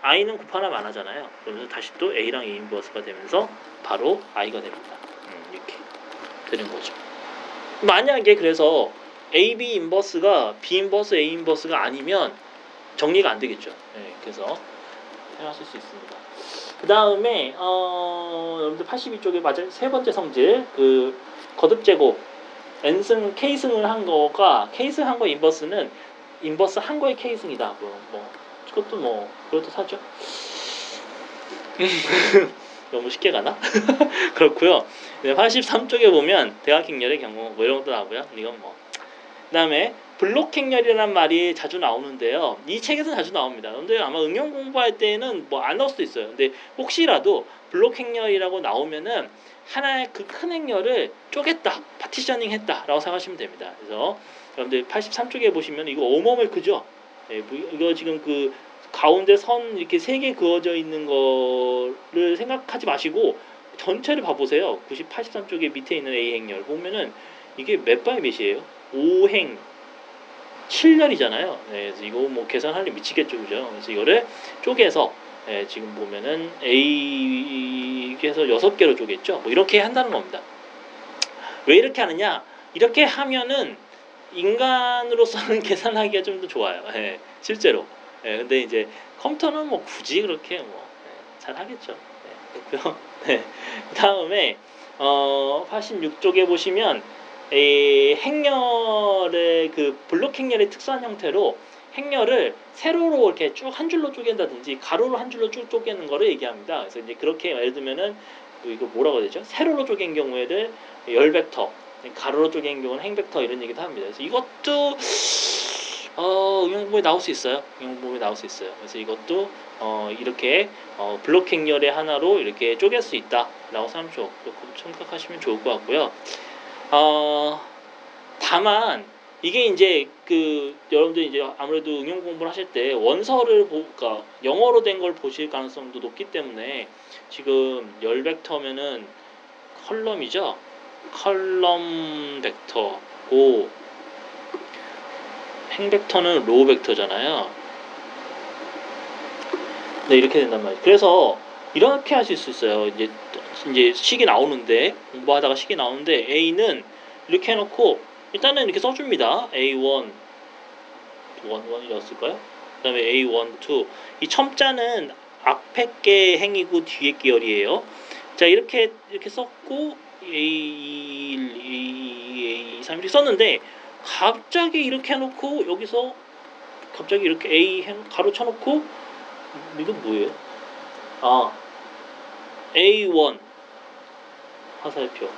I는 곱하나 만하잖아요. 그러면서 다시 또 A랑 A 인버스가 되면서 바로 I가 됩니다. 이렇게 되는 거죠. 만약에 그래서 AB 인버스가 B 인버스 A 인버스가 아니면 정리가 안 되겠죠. 예, 그래서 사용하실 수 있습니다. 그 다음에 여러분들 82쪽에 맞은 세 번째 성질 그 거듭 제곱 n승 k승을 한 거가 k승 한 거 인버스는 인버스 한 거의 k승이다. 뭐 그것도 뭐 그것도 사죠. 너무 쉽게 가나? 그렇고요. 83쪽에 보면 대각행렬의 경우 뭐 이런 것도 나오고요. 이건 뭐 그 다음에 블록행렬이라는 말이 자주 나오는데요. 이 책에서는 자주 나옵니다. 근데 아마 응용 공부할 때는 뭐 안 나올 수도 있어요. 근데 혹시라도 블록행렬이라고 나오면은 하나의 그 큰 행렬을 쪼갰다, 파티셔닝 했다라고 생각하시면 됩니다. 그래서 여러분들 83쪽에 보시면 이거 어마어마해 크죠? 예, 이거 지금 그 가운데 선 이렇게 세 개 그어져 있는 거를 생각하지 마시고 전체를 봐보세요. 90, 83쪽에 밑에 있는 A행렬 보면은 이게 몇 바이 몇이에요? 5행 7열이잖아요. 네, 그래서 이거 뭐 계산하려면 미치겠죠, 그죠? 그래서 이거를 쪼개서 네, 지금 보면은 A에서 6개로 쪼갰죠. 뭐 이렇게 한다는 겁니다. 왜 이렇게 하느냐? 이렇게 하면은 인간으로서는 계산하기가 좀 더 좋아요. 네, 실제로. 네, 근데 이제 컴퓨터는 뭐 굳이 그렇게 뭐 잘 하겠죠. 네, 됐고요. 네, 다음에 86쪽에 보시면 이 행렬의 그 블록 행렬의 특수한 형태로 행렬을 세로로 이렇게 쭉 한 줄로 쪼갠다든지 가로로 한 줄로 쭉 쪼개는 거를 얘기합니다. 그래서 이제 그렇게 예를 들면은 이거 뭐라고 되죠? 세로로 쪼갠 경우에는 열 벡터, 가로로 쪼갠 경우는 행 벡터 이런 얘기도 합니다. 그래서 이것도 응용본에 나올 수 있어요. 응용본에 나올 수 있어요. 그래서 이것도 이렇게 블록 행렬의 하나로 이렇게 쪼갤 수 있다라고 생각하시면 좋을 것 같고요. 다만 이게 이제 그 여러분들 이제 아무래도 응용 공부를 하실 때 원서를 그러니까 영어로 된 걸 보실 가능성도 높기 때문에 지금 열 벡터면은 컬럼이죠. 컬럼 벡터고 행 벡터는 로우 벡터잖아요. 네, 이렇게 된단 말이에요. 그래서 이렇게 하실 수 있어요. 이제 식이 나오는데 공부하다가 식이 나오는데 A는 이렇게 해놓고 일단은 이렇게 써줍니다. A1 1이었을까요? 그 다음에 A1, 2 이 첨자는 앞에 게 행이고 뒤에 계열이에요. 자 이렇게 썼고 A1, A2, A3 이렇게 썼는데 갑자기 이렇게 해놓고 여기서 갑자기 이렇게 A 가로 쳐놓고 이건 뭐예요? 아 A1 화살표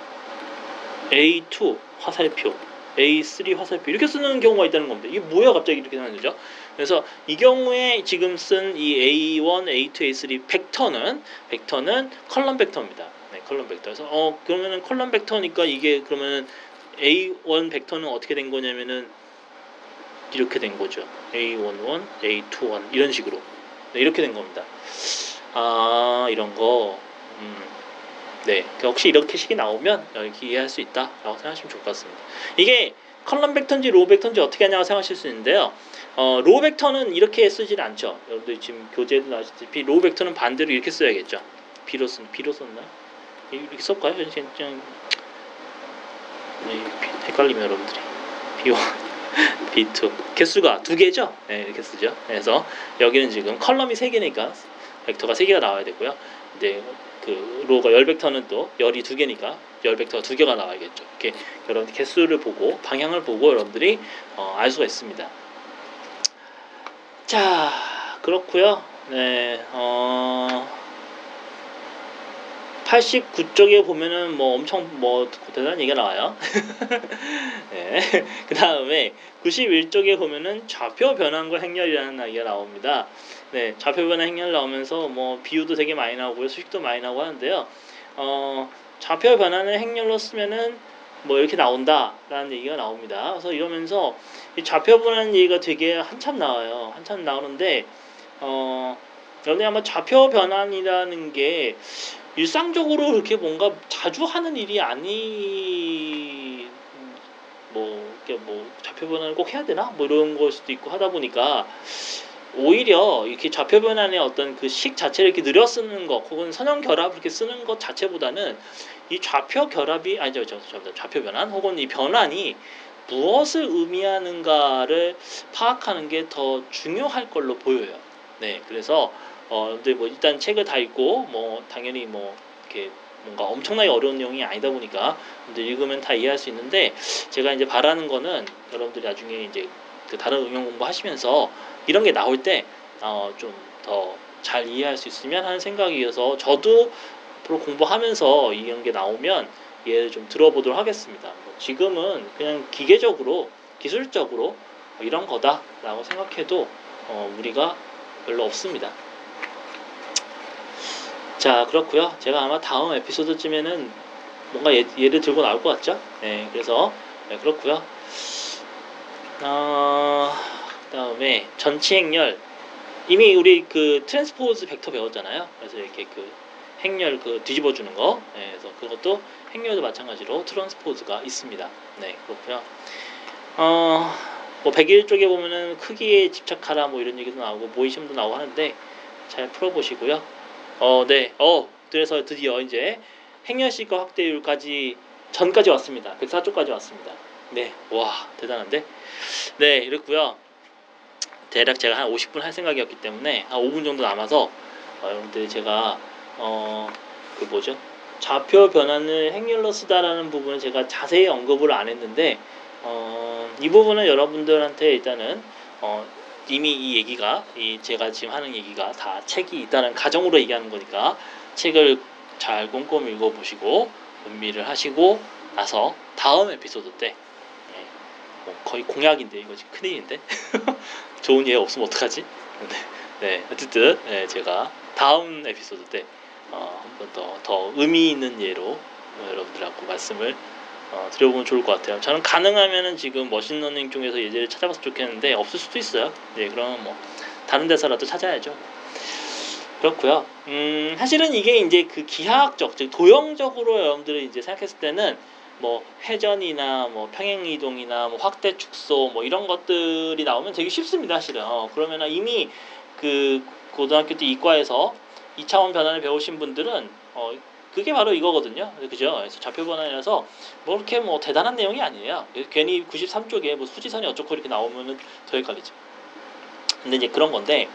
A2 화살표 A3 화살표 이렇게 쓰는 경우가 있다는 겁니다. 이게 뭐야 갑자기 이렇게 나오죠? 그래서 이 경우에 지금 쓴 이 A1, A2, A3 벡터는 컬럼 벡터입니다. 네, 컬럼 벡터. 그래서 그러면은 컬럼 벡터니까 이게 그러면은 A1 벡터는 어떻게 된 거냐면은 이렇게 된 거죠. A11, A21 이런 식으로 네, 이렇게 된 겁니다. 아 이런 거 네 역시 이렇게 식이 나오면 이렇게 이해할 수 있다 라고 생각하시면 좋을 것 같습니다. 이게 컬럼 벡터인지 로우 벡터인지 어떻게 하냐고 생각하실 수 있는데요. 로우 벡터는 이렇게 쓰질 않죠. 여러분들 지금 교재에도 나왔다시피 로우 벡터는 반대로 이렇게 써야겠죠. B로 썼나? 이렇게 썼까요? 네, 헷갈리면 여러분들이 B1, B2 개수가 2개죠? 네 이렇게 쓰죠. 그래서 여기는 지금 컬럼이 3개니까 벡터가 3개가 나와야 되고요. 네, 그 로우가 열 벡터는 또 열이 2개니까 열 벡터가 2개가 나와야겠죠. 이렇게 여러분들 개수를 보고 방향을 보고 여러분들이 알 수가 있습니다. 자 그렇고요. 네 89쪽에 보면은 뭐 엄청 뭐 대단한 얘기가 나와요. 네. 그 다음에 91쪽에 보면은 좌표 변환과 행렬이라는 얘기가 나옵니다. 네, 좌표 변환 행렬 나오면서 뭐 비유도 되게 많이 나오고요, 수식도 많이 나오고 하는데요. 좌표 변환을 행렬로 쓰면은 뭐 이렇게 나온다라는 얘기가 나옵니다. 그래서 이러면서 이 좌표 변환 얘기가 되게 한참 나와요. 한참 나오는데 여러분이 아마 좌표 변환이라는 게 일상적으로 그렇게 뭔가 자주 하는 일이 아니 이렇게 좌표 변환을 꼭 해야 되나 뭐 이런 걸 수도 있고 하다 보니까 오히려 이렇게 좌표 변환의 어떤 그 식 자체를 이렇게 늘려 쓰는 것 혹은 선형 결합 이렇게 쓰는 것 자체보다는 이 좌표 결합이 아니죠 좌표 변환 혹은 이 변환이 무엇을 의미하는가를 파악하는 게 더 중요할 걸로 보여요. 네, 그래서 근데 뭐 일단 책을 다 읽고 뭐 당연히 뭐 이렇게 뭔가 엄청나게 어려운 내용이 아니다 보니까 근데 읽으면 다 이해할 수 있는데 제가 이제 바라는 거는 여러분들이 나중에 이제 그 다른 응용 공부하시면서 이런 게 나올 때 좀 더 잘 이해할 수 있으면 하는 생각이어서 저도 앞으로 공부하면서 이런 게 나오면 얘를 좀 들어보도록 하겠습니다. 지금은 그냥 기계적으로 기술적으로 이런 거다라고 생각해도 무리가 별로 없습니다. 자 그렇고요. 제가 아마 다음 에피소드쯤에는 뭔가 얘를 들고 나올 것 같죠? 네, 그래서 네, 그렇고요. 그다음에 전치행렬 이미 우리 그 트랜스포즈 벡터 배웠잖아요. 그래서 이렇게 그 행렬 그 뒤집어주는 거. 네, 그래서 그것도 행렬도 마찬가지로 트랜스포즈가 있습니다. 네, 그렇고요. 뭐 101 쪽에 보면은 크기에 집착하라 뭐 이런 얘기도 나오고 모의시험도 나오고 하는데 잘 풀어보시고요. 네. 그래서 드디어 이제 행렬식과 확대율까지 전까지 왔습니다. 104쪽까지 왔습니다. 네. 와, 대단한데? 네, 이랬고요. 대략 제가 한 50분 할 생각이었기 때문에 한 5분 정도 남아서 여러분들 제가 그 뭐죠? 좌표 변환을 행렬로 쓰다라는 부분은 제가 자세히 언급을 안 했는데 이 부분은 여러분들한테 일단은 이미 이 얘기가 제가 지금 하는 얘기가 다 책이 있다는 가정으로 얘기하는 거니까 책을 잘 꼼꼼히 읽어보시고 음미를 하시고 나서 다음 에피소드 때 뭐 거의 공약인데 이거 지금 큰일인데 좋은 예가 없으면 어떡하지? 네, 어쨌든 네, 제가 다음 에피소드 때 한번 더 의미 있는 예로 여러분들하고 말씀을 드려보면 좋을 것 같아요. 저는 가능하면은 지금 머신러닝 중에서 예제를 찾아봤으면 좋겠는데 없을 수도 있어요. 예, 그러면 뭐 다른 데서라도 찾아야죠. 그렇고요. 사실은 이게 이제 그 기하학적, 즉 도형적으로 여러분들이 이제 생각했을 때는 뭐 회전이나 뭐 평행 이동이나 뭐 확대 축소 뭐 이런 것들이 나오면 되게 쉽습니다, 사실은. 그러면은 이미 그 고등학교 때 이과에서 2차원 변환을 배우신 분들은 그게 바로 이거거든요. 그죠? 그래서 좌표 변환이라서 뭐 이렇게 뭐 대단한 내용이 아니에요. 괜히 93쪽에 뭐 수지선이 어쩌고 이렇게 나오면은 더 헷갈리죠. 근데 이제 그런 건데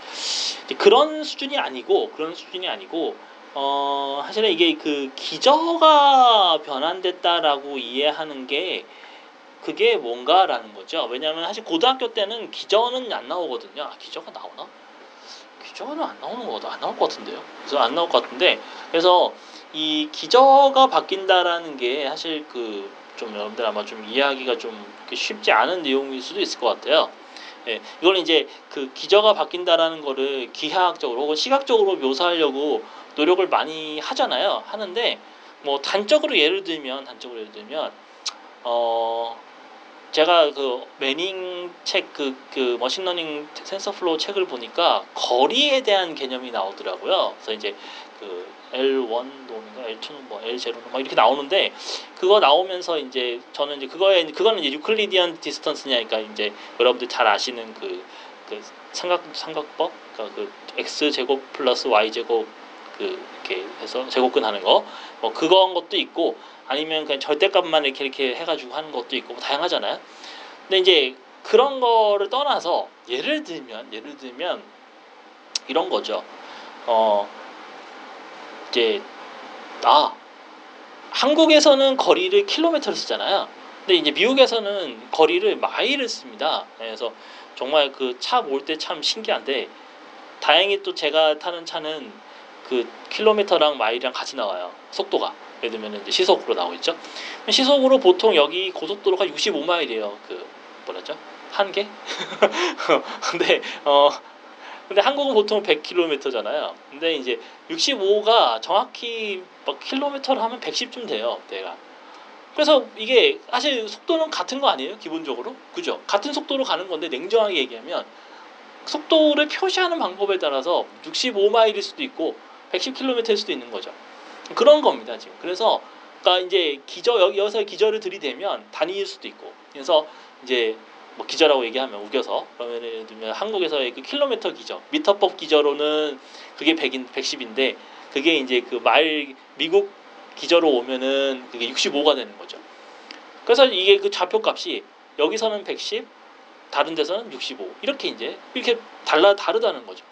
이제 그런 수준이 아니고 사실은 이게 그 기저가 변환됐다라고 이해하는 게 그게 뭔가라는 거죠. 왜냐하면 사실 고등학교 때는 기저는 안 나오거든요. 기저가 나오나? 기저는 안 나올 것 같은데요. 그래서 안 나올 것 같은데 그래서 이 기저가 바뀐다라는 게 사실 그 좀 여러분들 아마 좀 이해하기가 좀 쉽지 않은 내용일 수도 있을 것 같아요. 예, 이걸 이제 그 기저가 바뀐다라는 거를 기하학적으로 혹은 시각적으로 묘사하려고 노력을 많이 하잖아요. 하는데 뭐 단적으로 예를 들면 제가 그 매닝 책 그 머신러닝 텐서플로우 책을 보니까 거리에 대한 개념이 나오더라고요. 그래서 이제 그 L1 놈인가 L2 뭐 L0 막 이렇게 나오는데 그거 나오면서 이제 저는 이제 그거는 이제 유클리디언 디스턴스냐니까 이제 여러분들 잘 아시는 그 삼각법 그러니까 그 x 제곱 플러스 y 제곱 그 이렇게 해서 제곱근 하는 거 뭐 그런 것도 있고 아니면 그냥 절대값만 이렇게 해가지고 하는 것도 있고 다양하잖아요. 근데 이제 그런 거를 떠나서 예를 들면 이런 거죠. 이제 한국에서는 거리를 킬로미터를 쓰잖아요. 근데 이제 미국에서는 거리를 마일을 씁니다. 그래서 정말 그 차 몰 때 참 신기한데 다행히 또 제가 타는 차는 그 킬로미터랑 마일이랑 같이 나와요. 속도가. 예를 들면 이제 시속으로 나오겠죠. 시속으로 보통 여기 고속도로가 65마일이에요. 그 뭐라죠? 한계? 근데 근데 한국은 보통 100km잖아요. 근데 이제 65가 정확히 막 킬로미터를 하면 110쯤 돼요. 대략. 그래서 이게 사실 속도는 같은 거 아니에요? 기본적으로? 그죠? 같은 속도로 가는 건데 냉정하게 얘기하면 속도를 표시하는 방법에 따라서 65마일일 수도 있고 110km일 수도 있는 거죠. 그런 겁니다, 지금. 그래서 그러니까 이제 여기서 기저를 들이대면 단위일 수도 있고. 그래서 이제 뭐 기저라고 얘기하면 우겨서 그러면 예를 들면 한국에서의 그 킬로미터 기저, 미터법 기저로는 그게 110인데 그게 이제 그 마일 미국 기저로 오면은 그게 65가 되는 거죠. 그래서 이게 그 좌표값이 여기서는 110, 다른 데서는 65 이렇게 다르다는 거죠.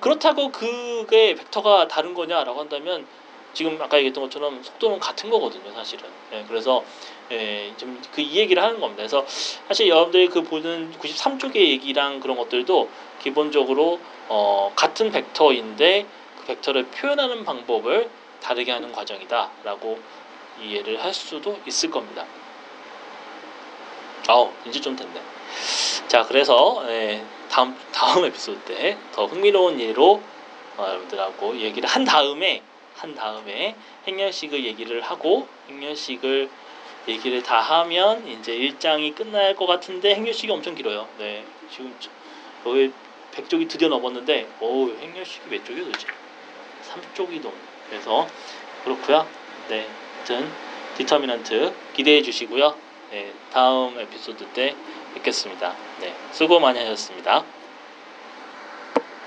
그렇다고 그게 벡터가 다른 거냐라고 한다면 지금 아까 얘기했던 것처럼 속도는 같은 거거든요, 사실은. 예, 그래서 좀 그 이 얘기를 하는 겁니다. 그래서 사실 여러분들이 그 보는 93쪽의 얘기랑 그런 것들도 기본적으로 같은 벡터인데 그 벡터를 표현하는 방법을 다르게 하는 과정이다라고 이해를 할 수도 있을 겁니다. 이제 좀 됐네. 자, 그래서 다음 에피소드 때 더 흥미로운 예로 여러분들하고 얘기를 한 다음에 행렬식을 얘기를 하고 행렬식을 얘기를 다 하면 이제 1장이 끝날 것 같은데 행렬식이 엄청 길어요. 네, 지금 여기 100쪽이 드디어 넘었는데 어우 행렬식이 몇 쪽이 도대체 30쪽이 넘네. 그래서 그렇구요. 네, 아무튼 디터미넌트 기대해 주시고요. 네, 다음 에피소드 때 뵙겠습니다. 네, 수고 많이 하셨습니다.